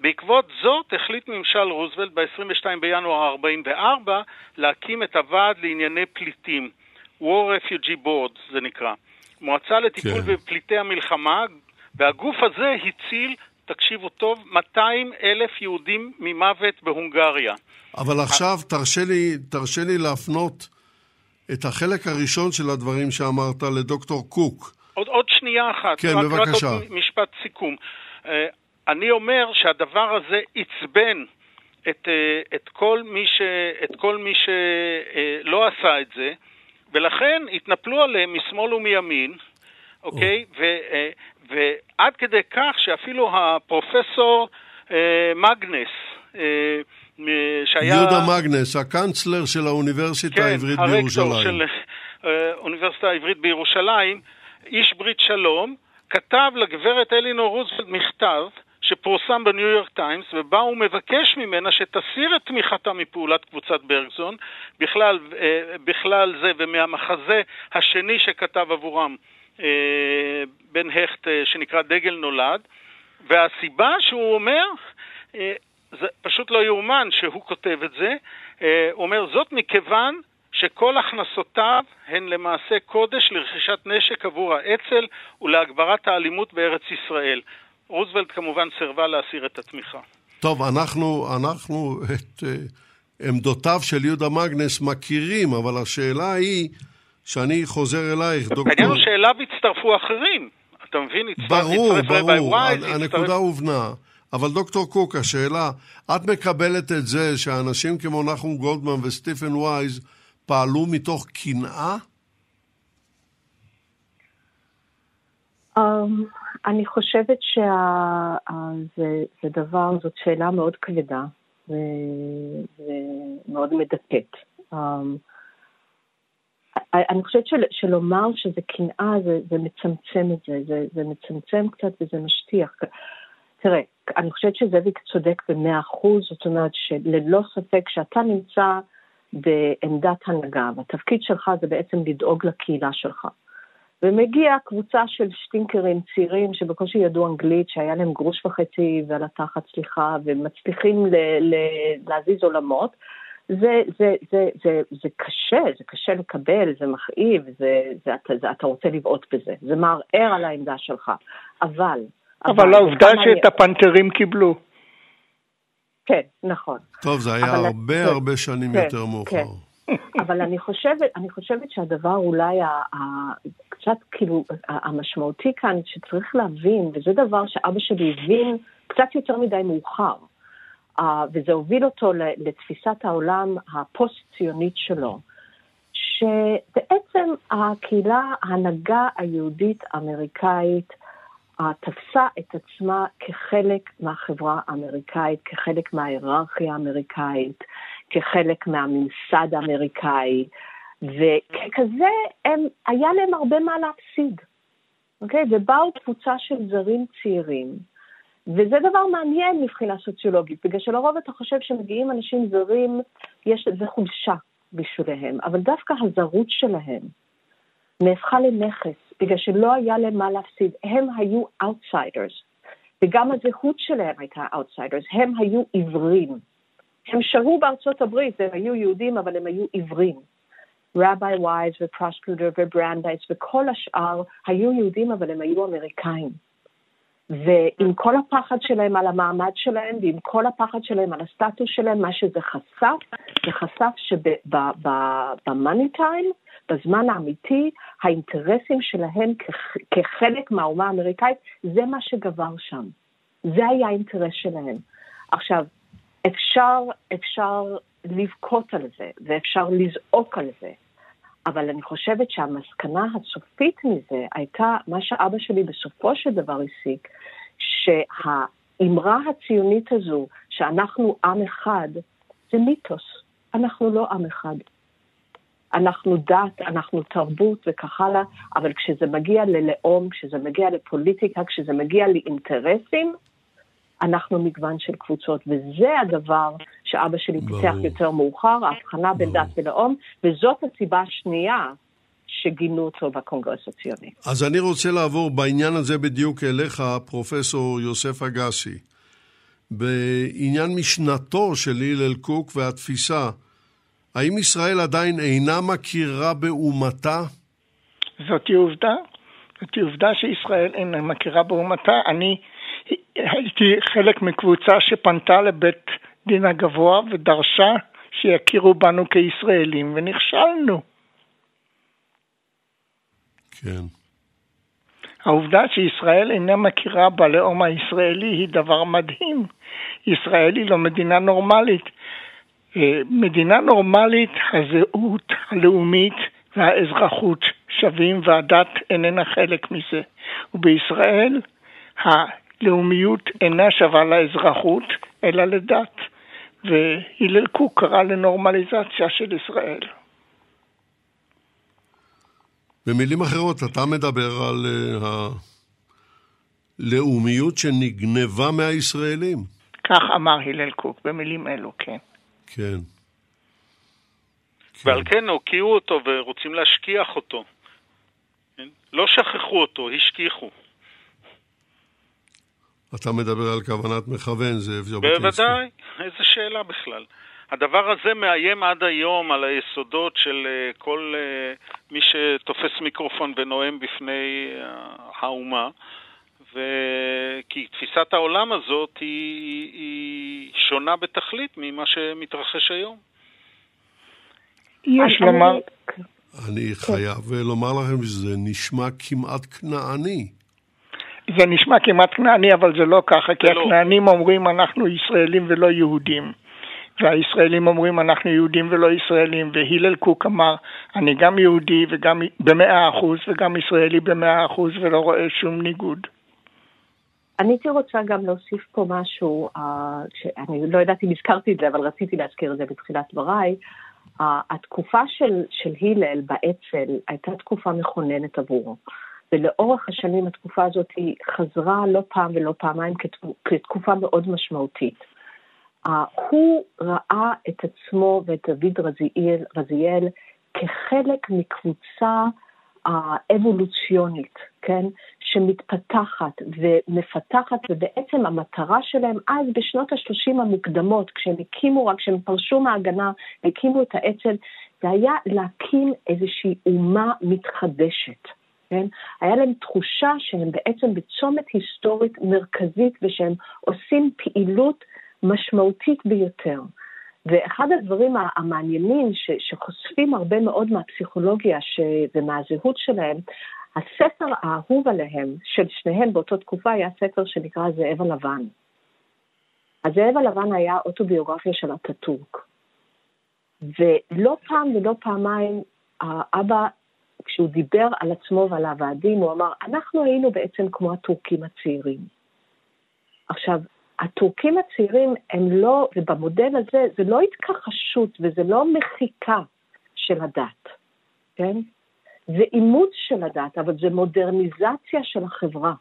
בעקבות זאת החליט ממשל רוזוולט ב-עשרים ושניים בינואר ארבעים וארבע להקים את הוועד לענייני פליטים, War Refugee Board זה נקרא, מועצה לטיפול כן. בפליטי המלחמה, והגוף הזה הציל, תקשיבו טוב, מאתיים אלף יהודים ממוות בהונגריה. אבל עכשיו תרשה לי, תרשה לי להפנות את החלק הראשון של הדברים שאמרת לדוקטור קוק. עוד, עוד שנייה אחת. כן, בבקשה. עוד משפט סיכום. אני אומר שהדבר הזה יצבן את, את כל מי ש, את כל מי שלא עשה את זה, ולכן התנפלו עליהם משמאל ומימין, אוקיי? ו... ועד כדי כך שאפילו הפרופסור אה, מגנס, אה, שהיה... יהודה מגנס, הקנצלר של האוניברסיטה כן, העברית בירושלים. כן, הרקטור של האוניברסיטה העברית בירושלים, איש ברית שלום, כתב לגברת אלינור רוזוולט מכתב שפורסם בניו יורק טיימס, ובה הוא מבקש ממנה שתסיר את תמיכתה מפעולת קבוצת ברגזון, בכלל, אה, בכלל זה ומהמחזה השני שכתב עבורם. בן הכט שנקרא דגל נולד, והסיבה שהוא אומר, זה פשוט לא יאומן שהוא כותב את זה, הוא אומר זאת מכיוון שכל הכנסותיו הן למעשה קודש לרכישת נשק עבור האצ"ל ולהגברת האלימות בארץ ישראל. רוזוולט כמובן סרבה להסיר את התמיכה. טוב, אנחנו, אנחנו את עמדותיו של יהודה מגנס מכירים, אבל השאלה היא שאני חוזר אלייך, דוקטור... בעניין הוא שאליו הצטרפו אחרים. אתה מבין? ברור, ברור. הנקודה הובנה. אבל דוקטור קוק, השאלה, את מקבלת את זה שהאנשים כמו נחום גולדמן וסטיפן וייז פעלו מתוך קנאה? אני חושבת שזה דבר, זאת שאלה מאוד כבדה ומאוד מדפת. אני חושבת של, שלומר שזה קנאה, זה, זה מצמצם את זה, זה, זה מצמצם קצת וזה משטיח. תראה, אני חושבת שזאביק צודק במאה אחוז, זאת אומרת שללא ספק שאתה נמצא בעמדת הנהגה, התפקיד שלך זה בעצם לדאוג לקהילה שלך. ומגיעה קבוצה של שטינקרים צעירים שבקושי ידעו אנגלית, שהיה להם גרוש וחצי ועל התחת סליחה, ומצליחים ל- ל- להזיז עולמות. זה, זה, זה, זה, זה קשה, זה קשה לקבל, זה מכאיב, זה, זה, אתה, זה, אתה רוצה לבעוט בזה, זה מערער על העמדה שלך, אבל... אבל העובדה שאת הפנתרים קיבלו. כן, נכון. טוב, זה היה הרבה הרבה שנים יותר מאוחר. אבל אני חושבת, אני חושבת שהדבר אולי קצת כאילו המשמעותי כאן, שצריך להבין, וזה דבר שאבא שלי הבין קצת יותר מדי מאוחר, וזה הוביל אותו לתפיסת העולם הפוסט-ציונית שלו, שבעצם הקהילה, ההנהגה היהודית האמריקאית, תפסה את עצמה כחלק מהחברה האמריקאית, כחלק מההיררכיה האמריקאית, כחלק מהממסד האמריקאי, וככזה הם, היה להם הרבה מה להפסיד. אוקיי? ובאו קבוצה של זרים צעירים, וזה דבר מעניין מבחינה סוציולוגית, בגלל שלרוב אתה חושב שמגיעים אנשים זרים, יש איזה חולשה בשביליהם, אבל דווקא הזרות שלהם נהפכה לנכס, בגלל שלא היה להם מה להפסיד, הם היו outsiders, וגם הזהות שלהם הייתה outsiders, הם היו עברים, הם שרו בארצות הברית, הם היו יהודים, אבל הם היו עברים, רבי וייז ופרסקודר וברנדייס וכל השאר, היו יהודים, אבל הם היו אמריקאים, ועם כל הפחד שלהם על המעמד שלהם, ועם כל הפחד שלהם על הסטטוס שלהם, מה שזה חשף, זה חשף שבמאני טיים, בזמן האמיתי, האינטרסים שלהם כחלק מהאומה האמריקאית, זה מה שגבר שם. זה היה האינטרס שלהם. עכשיו, אפשר, אפשר לבכות על זה, ואפשר לזעוק על זה, אבל אני חושבת שהמסקנה הסופית מזה הייתה מה שאבא שלי בסופו של דבר הסיק, שהאמרה הציונית הזו, שאנחנו עם אחד, זה מיתוס. אנחנו לא עם אחד. אנחנו דת, אנחנו תרבות וכך הלאה, אבל כשזה מגיע ללאום, כשזה מגיע לפוליטיקה, כשזה מגיע לאינטרסים, אנחנו מגוון של קבוצות, וזה הדבר שאבא שלי פיתח יותר מאוחר, ההבחנה בין דת ולאום, וזאת הסיבה השנייה שגינו אותו בקונגרס הציוני. אז אני רוצה לעבור בעניין הזה בדיוק אליך, פרופסור יוסף אגסי, בעניין משנתו של הלל קוק והתפיסה, האם ישראל עדיין אינה מכירה באומתה? זאת עובדה, זאת עובדה שישראל אינה מכירה באומתה, אני... הייתי חלק מקבוצה שפנתה לבית דין הגבוה ודרשה שיכירו בנו כישראלים, ונכשלנו. כן. העובדה שישראל אינה מכירה בלאום הישראלי היא דבר מדהים. ישראל היא לא מדינה נורמלית. מדינה נורמלית, הזהות הלאומית והאזרחות שווים, והדת איננה חלק מזה. ובישראל, ה... לאומיות אינה שווה לאזרחות, אלא לדת. והלל קוק קרא לנורמליזציה של ישראל. במילים אחרות, אתה מדבר על הלאומיות שנגנבה מהישראלים. כך אמר הלל קוק, במילים אלו, כן. כן. ועל כן הוקיעו אותו ורוצים להשכיח אותו. לא שכחו אותו, השכיחו. אתה מדבר על כוונת מכוון, זאב ז'בוטינסקי. בוודאי, איזה שאלה בכלל. הדבר הזה מאיים עד היום על היסודות של כל מי שתופס מיקרופון ונואם בפני האומה, וכי תפיסת העולם הזאת היא, היא שונה בתכלית ממה שמתרחש היום. יש לומר... אני חייב לומר לכם שזה נשמע כמעט כנעני. זה נשמע כמעט כנעני, אבל זה לא ככה, כי הכנענים אומרים אנחנו ישראלים ולא יהודים, והישראלים אומרים אנחנו יהודים ולא ישראלים, והלל קוק אמר אני גם יהודי וגם במאה אחוז וגם ישראלי במאה אחוז ולא רואה שום ניגוד. אני הייתי רוצה גם להוסיף פה משהו, אני לא ידעתי, נזכרתי את זה, אבל רציתי להזכיר את זה בתחילת דבריי. התקופה של הלל בעצם הייתה תקופה מכוננת עבורו. ולאורך השנים התקופה הזאת היא חזרה לא פעם ולא פעמיים כתקופה מאוד משמעותית. הוא ראה את עצמו ואת דוד רזיאל כחלק מקבוצה האבולוציונית, כן, שמתפתחת ומפתחת, ובעצם המטרה שלהם אז בשנות ה-שלושים המוקדמות, כשהם הקימו, רק כשהם פרשו מההגנה, הקימו את האצ"ל, זה היה להקים איזושהי אומה מתחדשת. כן? היה להם תחושה שהם בעצם בצומת היסטורית מרכזית, ושהם עושים פעילות משמעותית ביותר. ואחד הדברים המעניינים ש, שחושפים הרבה מאוד מהפסיכולוגיה ש, ומהזהות שלהם, הספר האהוב עליהם של שניהם באותה תקופה היה ספר שנקרא זאב הלבן. הזאב הלבן היה אוטוביוגרפיה של אטאטורק. ולא פעם ולא פעמיים האבא, כשהוא דיבר על עצמו ועל הוועדים, הוא אמר, אנחנו היינו בעצם כמו הטורקים הצעירים. עכשיו, הטורקים הצעירים הם לא, ובמודל הזה, זה לא התכחשות וזה לא מחיקה של הדת, כן? זה אימוץ של הדת, אבל זה מודרניזציה של החברה.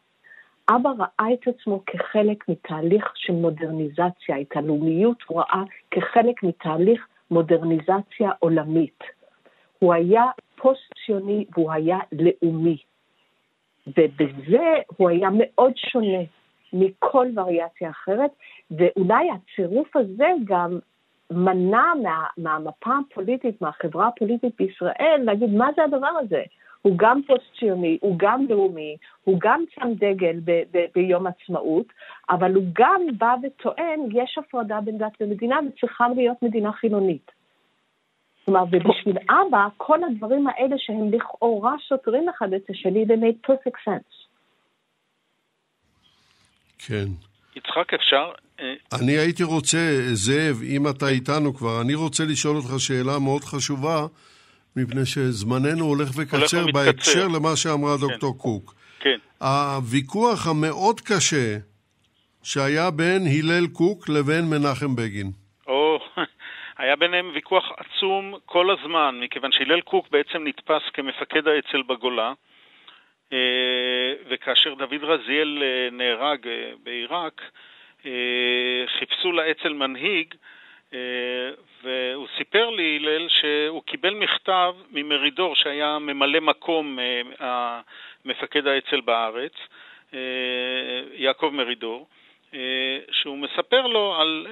אבא ראה את עצמו כחלק מתהליך של מודרניזציה, את הלאומיות הוא ראה כחלק מתהליך מודרניזציה עולמית. הוא היה פוסט-ציוני והוא היה לאומי. ובזה הוא היה מאוד שונה מכל וריאציה אחרת, ואולי הצירוף הזה גם מנע מה, מהמפה הפוליטית, מהחברה הפוליטית בישראל, להגיד מה זה הדבר הזה? הוא גם פוסט-ציוני, הוא גם לאומי, הוא גם צם דגל ב- ב- ביום עצמאות, אבל הוא גם בא וטוען, יש הפרדה בין דת ומדינה וצריכה להיות מדינה חילונית. כלומר, ובשביל אבא, כל הדברים האלה שהם לכאורה שוטרים אחד את השני, they made perfect sense. כן. יצחק, אפשר? אני הייתי רוצה, זאב, אם אתה איתנו כבר, אני רוצה לשאול אותך שאלה מאוד חשובה, מפני שזמננו הולך וקצר בהקשר למה שאמרה דוקטור קוק. כן. הוויכוח המאוד קשה שהיה בין הלל קוק לבין מנחם בגין. או, היה ביניהם ויכוח עצום כל הזמן, מכיוון שהלל קוק בעצם נתפס כמפקד האצ"ל בגולה, וכאשר דוד רזיאל נהרג בעיראק, חיפשו לאצ"ל מנהיג, והוא סיפר לי, הלל, שהוא קיבל מכתב ממרידור שהיה ממלא מקום מפקד האצ"ל בארץ, יעקב מרידור, שהוא מספר לו על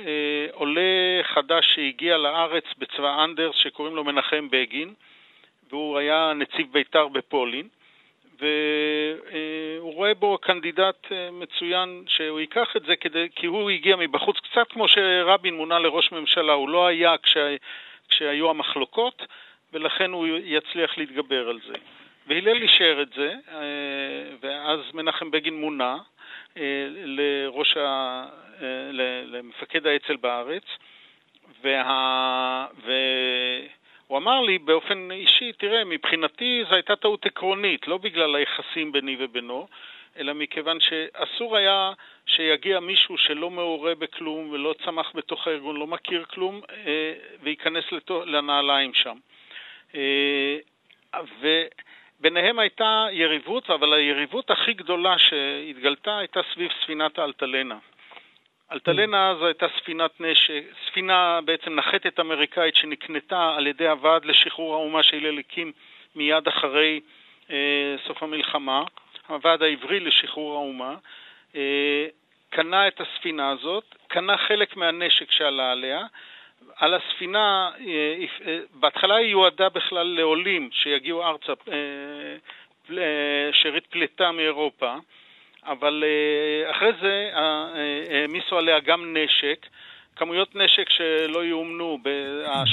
עולה חדש שהגיע לארץ בצבא אנדרס שקוראים לו מנחם בגין, והוא היה נציב בית"ר בפולין, והוא רואה בו קנדידט מצוין שהוא ייקח את זה כדי, כי הוא הגיע מבחוץ, קצת כמו שרבין מונה לראש ממשלה, הוא לא היה כשה, כשהיו המחלוקות, ולכן הוא יצליח להתגבר על זה. והלל אישר את זה, ואז מנחם בגין מונה לראש ה, למפקד האצ"ל בארץ, וה... ו... הוא אמר לי באופן אישי, תראה, מבחינתי זו הייתה טעות עקרונית, לא בגלל היחסים ביני ובינו, אלא מכיוון שאסור היה שיגיע מישהו שלא מעורה בכלום ולא צמח בתוך הארגון, לא מכיר כלום, וייכנס לנעליים שם. וביניהם הייתה יריבות, אבל היריבות הכי גדולה שהתגלתה הייתה סביב ספינת האלטלנה. אלטלנה אז הייתה ספינת נשק, ספינה בעצם נחתת אמריקאית שנקנתה על ידי הוועד לשחרור האומה שהלל הקים מיד אחרי אה, סוף המלחמה, הוועד העברי לשחרור האומה, אה, קנה את הספינה הזאת, קנה חלק מהנשק שעלה עליה, על הספינה, אה, אה, בהתחלה היא יועדה בכלל לעולים שיגיעו ארצה, אה, אה, שרית פלטה מאירופה, אבל אחרי זה העמיסו עליה גם נשק, כמויות נשק שלא יאומנו.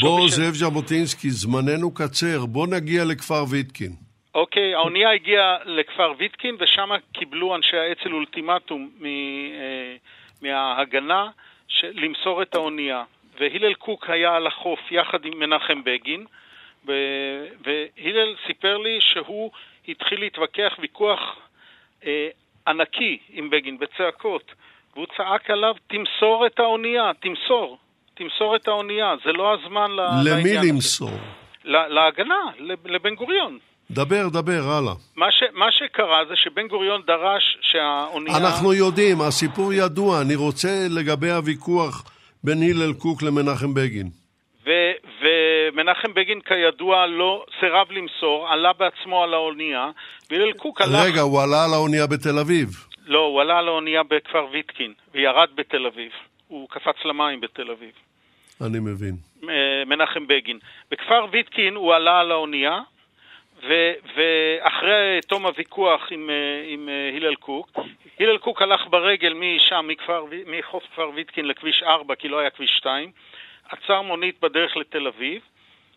בוא, זאב ז'בוטינסקי, זמננו קצר, בוא נגיע לכפר ויטקין. אוקיי, האונייה הגיעה לכפר ויטקין, ושם קיבלו אנשי האצ"ל אולטימטום מההגנה למסור את האונייה. והילל קוק היה על החוף יחד עם מנחם בגין, והילל סיפר לי שהוא התחיל להתווכח ויכוח ענקי עם בגין בצעקות, והוא צעק עליו, תמסור את האונייה, תמסור, תמסור את האונייה, זה לא הזמן לעניין. למי למסור? להגנה, לבן גוריון. דבר, דבר, הלאה. מה, ש, מה שקרה זה שבן גוריון דרש שהאונייה... אנחנו יודעים, הסיפור ידוע, אני רוצה לגבי הוויכוח בין הלל קוק למנחם בגין. ו... ו... מנחם בגין כידוע לא סירב למסור, עלה בעצמו על האונייה, והלל קוק הלך... רגע, הוא עלה על האונייה בתל אביב. לא, הוא עלה על האונייה בכפר ויטקין, וירד בתל אביב. הוא קפץ למים בתל אביב. אני מבין. מנחם בגין. בכפר ויטקין הוא עלה על האונייה, ו- ואחרי תום הוויכוח עם, עם הלל קוק, הלל קוק הלך ברגל משם, מכפר, מחוף כפר ויטקין לכביש ארבע, כי לא היה כביש שתיים, עצר מונית בדרך לתל אביב,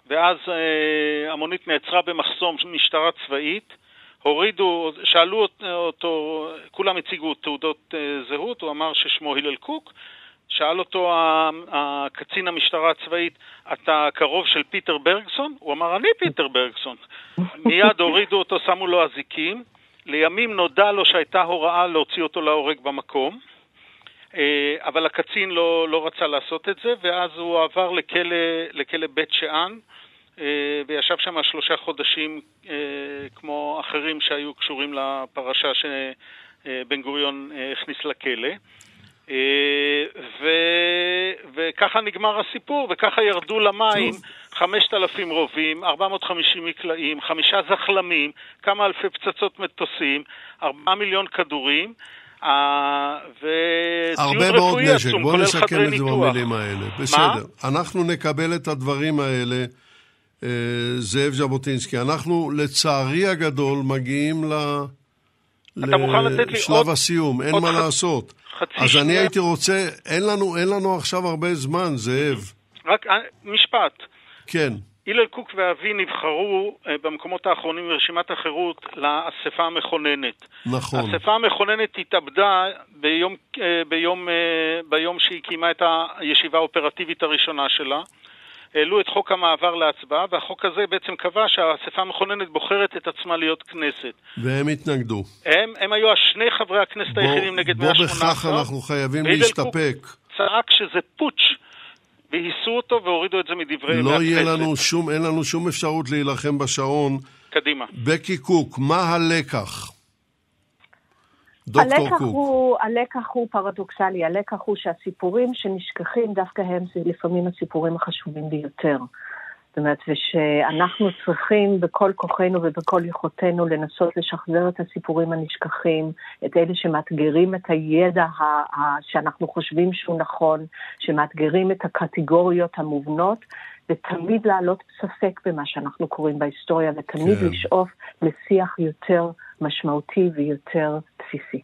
ואז אה, המונית נעצרה במחסום משטרה צבאית, הורידו, שאלו אותו, כולם הציגו תעודות אה, זהות, הוא אמר ששמו הלל קוק, שאל אותו הקצין המשטרה הצבאית, אתה קרוב של פיטר ברגסון? הוא אמר, אני פיטר ברגסון. מיד הורידו אותו, שמו לו אזיקים, לימים נודע לו שהייתה הוראה להוציא אותו להורג במקום, אבל הקצין לא, לא רצה לעשות את זה, ואז הוא עבר לכלא, לכלא בית שען, וישב שם שלושה חודשים כמו אחרים שהיו קשורים לפרשה שבן גוריון הכניס לכלא. ו... וככה נגמר הסיפור, וככה ירדו למים חמשת אלפים רובים, ארבע מאות וחמישים מקלעים, חמישה זחלמים, כמה אלפי פצצות מטוסים, ארבעה מיליון כדורים, הרבה מאוד נשק. בואו נסכם את זה במילים האלה. בסדר, אנחנו נקבל את הדברים האלה. זאב ז'בוטינסקי, אנחנו לצערי הגדול מגיעים לשלב הסיום, אין מה לעשות. אז אני הייתי רוצה, אין לנו, אין לנו עכשיו הרבה זמן, זאב. רק משפט. כן. הלל קוק ואבי נבחרו במקומות האחרונים ברשימת החירות לאספה המכוננת. נכון. האספה המכוננת התאבדה ביום, ביום, ביום שהיא קיימה את הישיבה האופרטיבית הראשונה שלה. העלו את חוק המעבר להצבעה, והחוק הזה בעצם קבע שהאספה המכוננת בוחרת את עצמה להיות כנסת. והם התנגדו. הם, הם היו השני חברי הכנסת היחידים נגד מאה ושמונה עשרה. בו בכך אנחנו חייבים להסתפק. צעק שזה פוטש, והיסו אותו והורידו את זה מדברי מהכנסת. לא יהיה לנו שום, אין לנו שום אפשרות להילחם בשעון. קדימה. בקי קוק, מה הלקח? הלקח הוא, הלקח הוא פרדוקסלי, הלקח הוא שהסיפורים שנשכחים דווקא הם זה לפעמים הסיפורים החשובים ביותר. זאת אומרת, ושאנחנו צריכים בכל כוחנו ובכל יכולתנו לנסות לשחזר את הסיפורים הנשכחים, את אלה שמאתגרים את הידע ה- ה- שאנחנו חושבים שהוא נכון, שמאתגרים את הקטגוריות המובנות, ותמיד לעלות ספק במה שאנחנו קוראים בהיסטוריה, ותמיד כן. לשאוף לשיח יותר משמעותי ויותר בסיסי.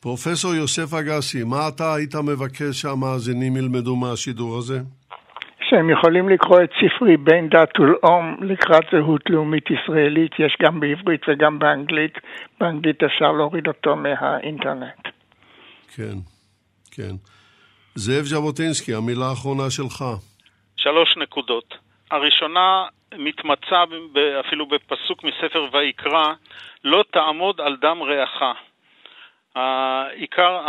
פרופסור יוסף אגסי, מה אתה היית מבקש שהמאזינים ילמדו מהשידור הזה? שהם יכולים לקרוא את ספרי בין דת ולאום לקראת זהות לאומית ישראלית, יש גם בעברית וגם באנגלית, באנגלית אפשר להוריד אותו מהאינטרנט. כן, כן. זאב ז'בוטינסקי, המילה האחרונה שלך. שלוש נקודות. הראשונה מתמצא אפילו בפסוק מספר ויקרא, לא תעמוד על דם רעך. העיקר,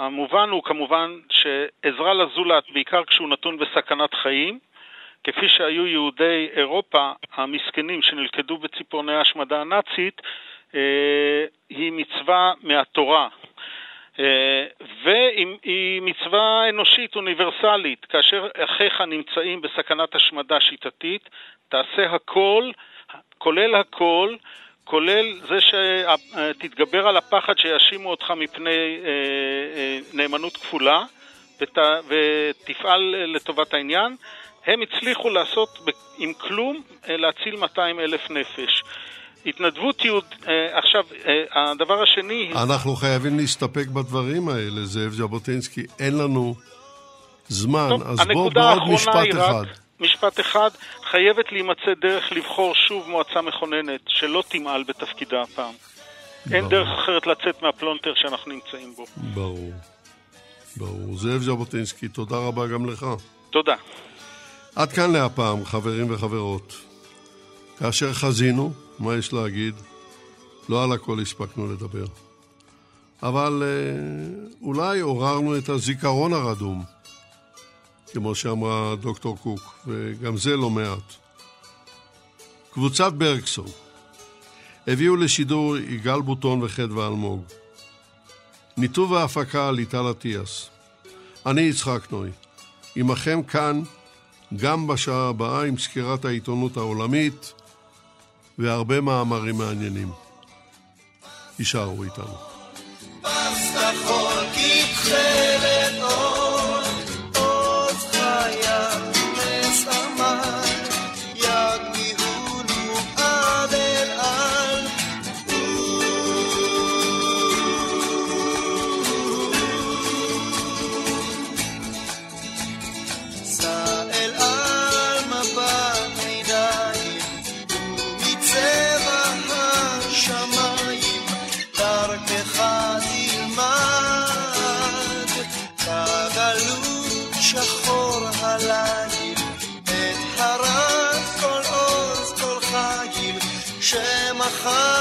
המובן הוא כמובן שעזרה לזולת, בעיקר כשהוא נתון בסכנת חיים, כפי שהיו יהודי אירופה המסכנים שנלכדו בציפורני ההשמדה הנאצית, היא מצווה מהתורה. והיא מצווה אנושית אוניברסלית, כאשר אחיך נמצאים בסכנת השמדה שיטתית, תעשה הכל, כולל הכל, כולל זה שתתגבר על הפחד שישימו אותך מפני נאמנות כפולה, ותפעל לטובת העניין. הם הצליחו לעשות עם כלום להציל מאתיים אלף נפש. התנדבות יהוד... עכשיו, הדבר השני... אנחנו חייבים להסתפק בדברים האלה, זאב ז'בוטינסקי. אין לנו זמן, טוב, אז בואו בעוד משפט אחד. משפט אחד, חייבת להימצא דרך לבחור שוב מועצה מכוננת, שלא תמעל בתפקידה הפעם. ברור. אין דרך אחרת לצאת מהפלונטר שאנחנו נמצאים בו. ברור. ברור. זאב ז'בוטינסקי, תודה רבה גם לך. תודה. עד כאן להפעם, חברים וחברות. כאשר חזינו, מה יש להגיד? לא על הכל הספקנו לדבר. אבל אולי עוררנו את הזיכרון הרדום, כמו שאמרה דוקטור קוק, וגם זה לא מעט. קבוצת ברגסון הביאו לשידור יגאל בוטון וחדווה אלמוג. ניתוב והפקה ליטל עטיאס. אני יצחק נוי. עמכם כאן גם בשעה הבאה עם סקירת העיתונות העולמית והרבה מאמרים מעניינים. יישארו איתנו. שמחה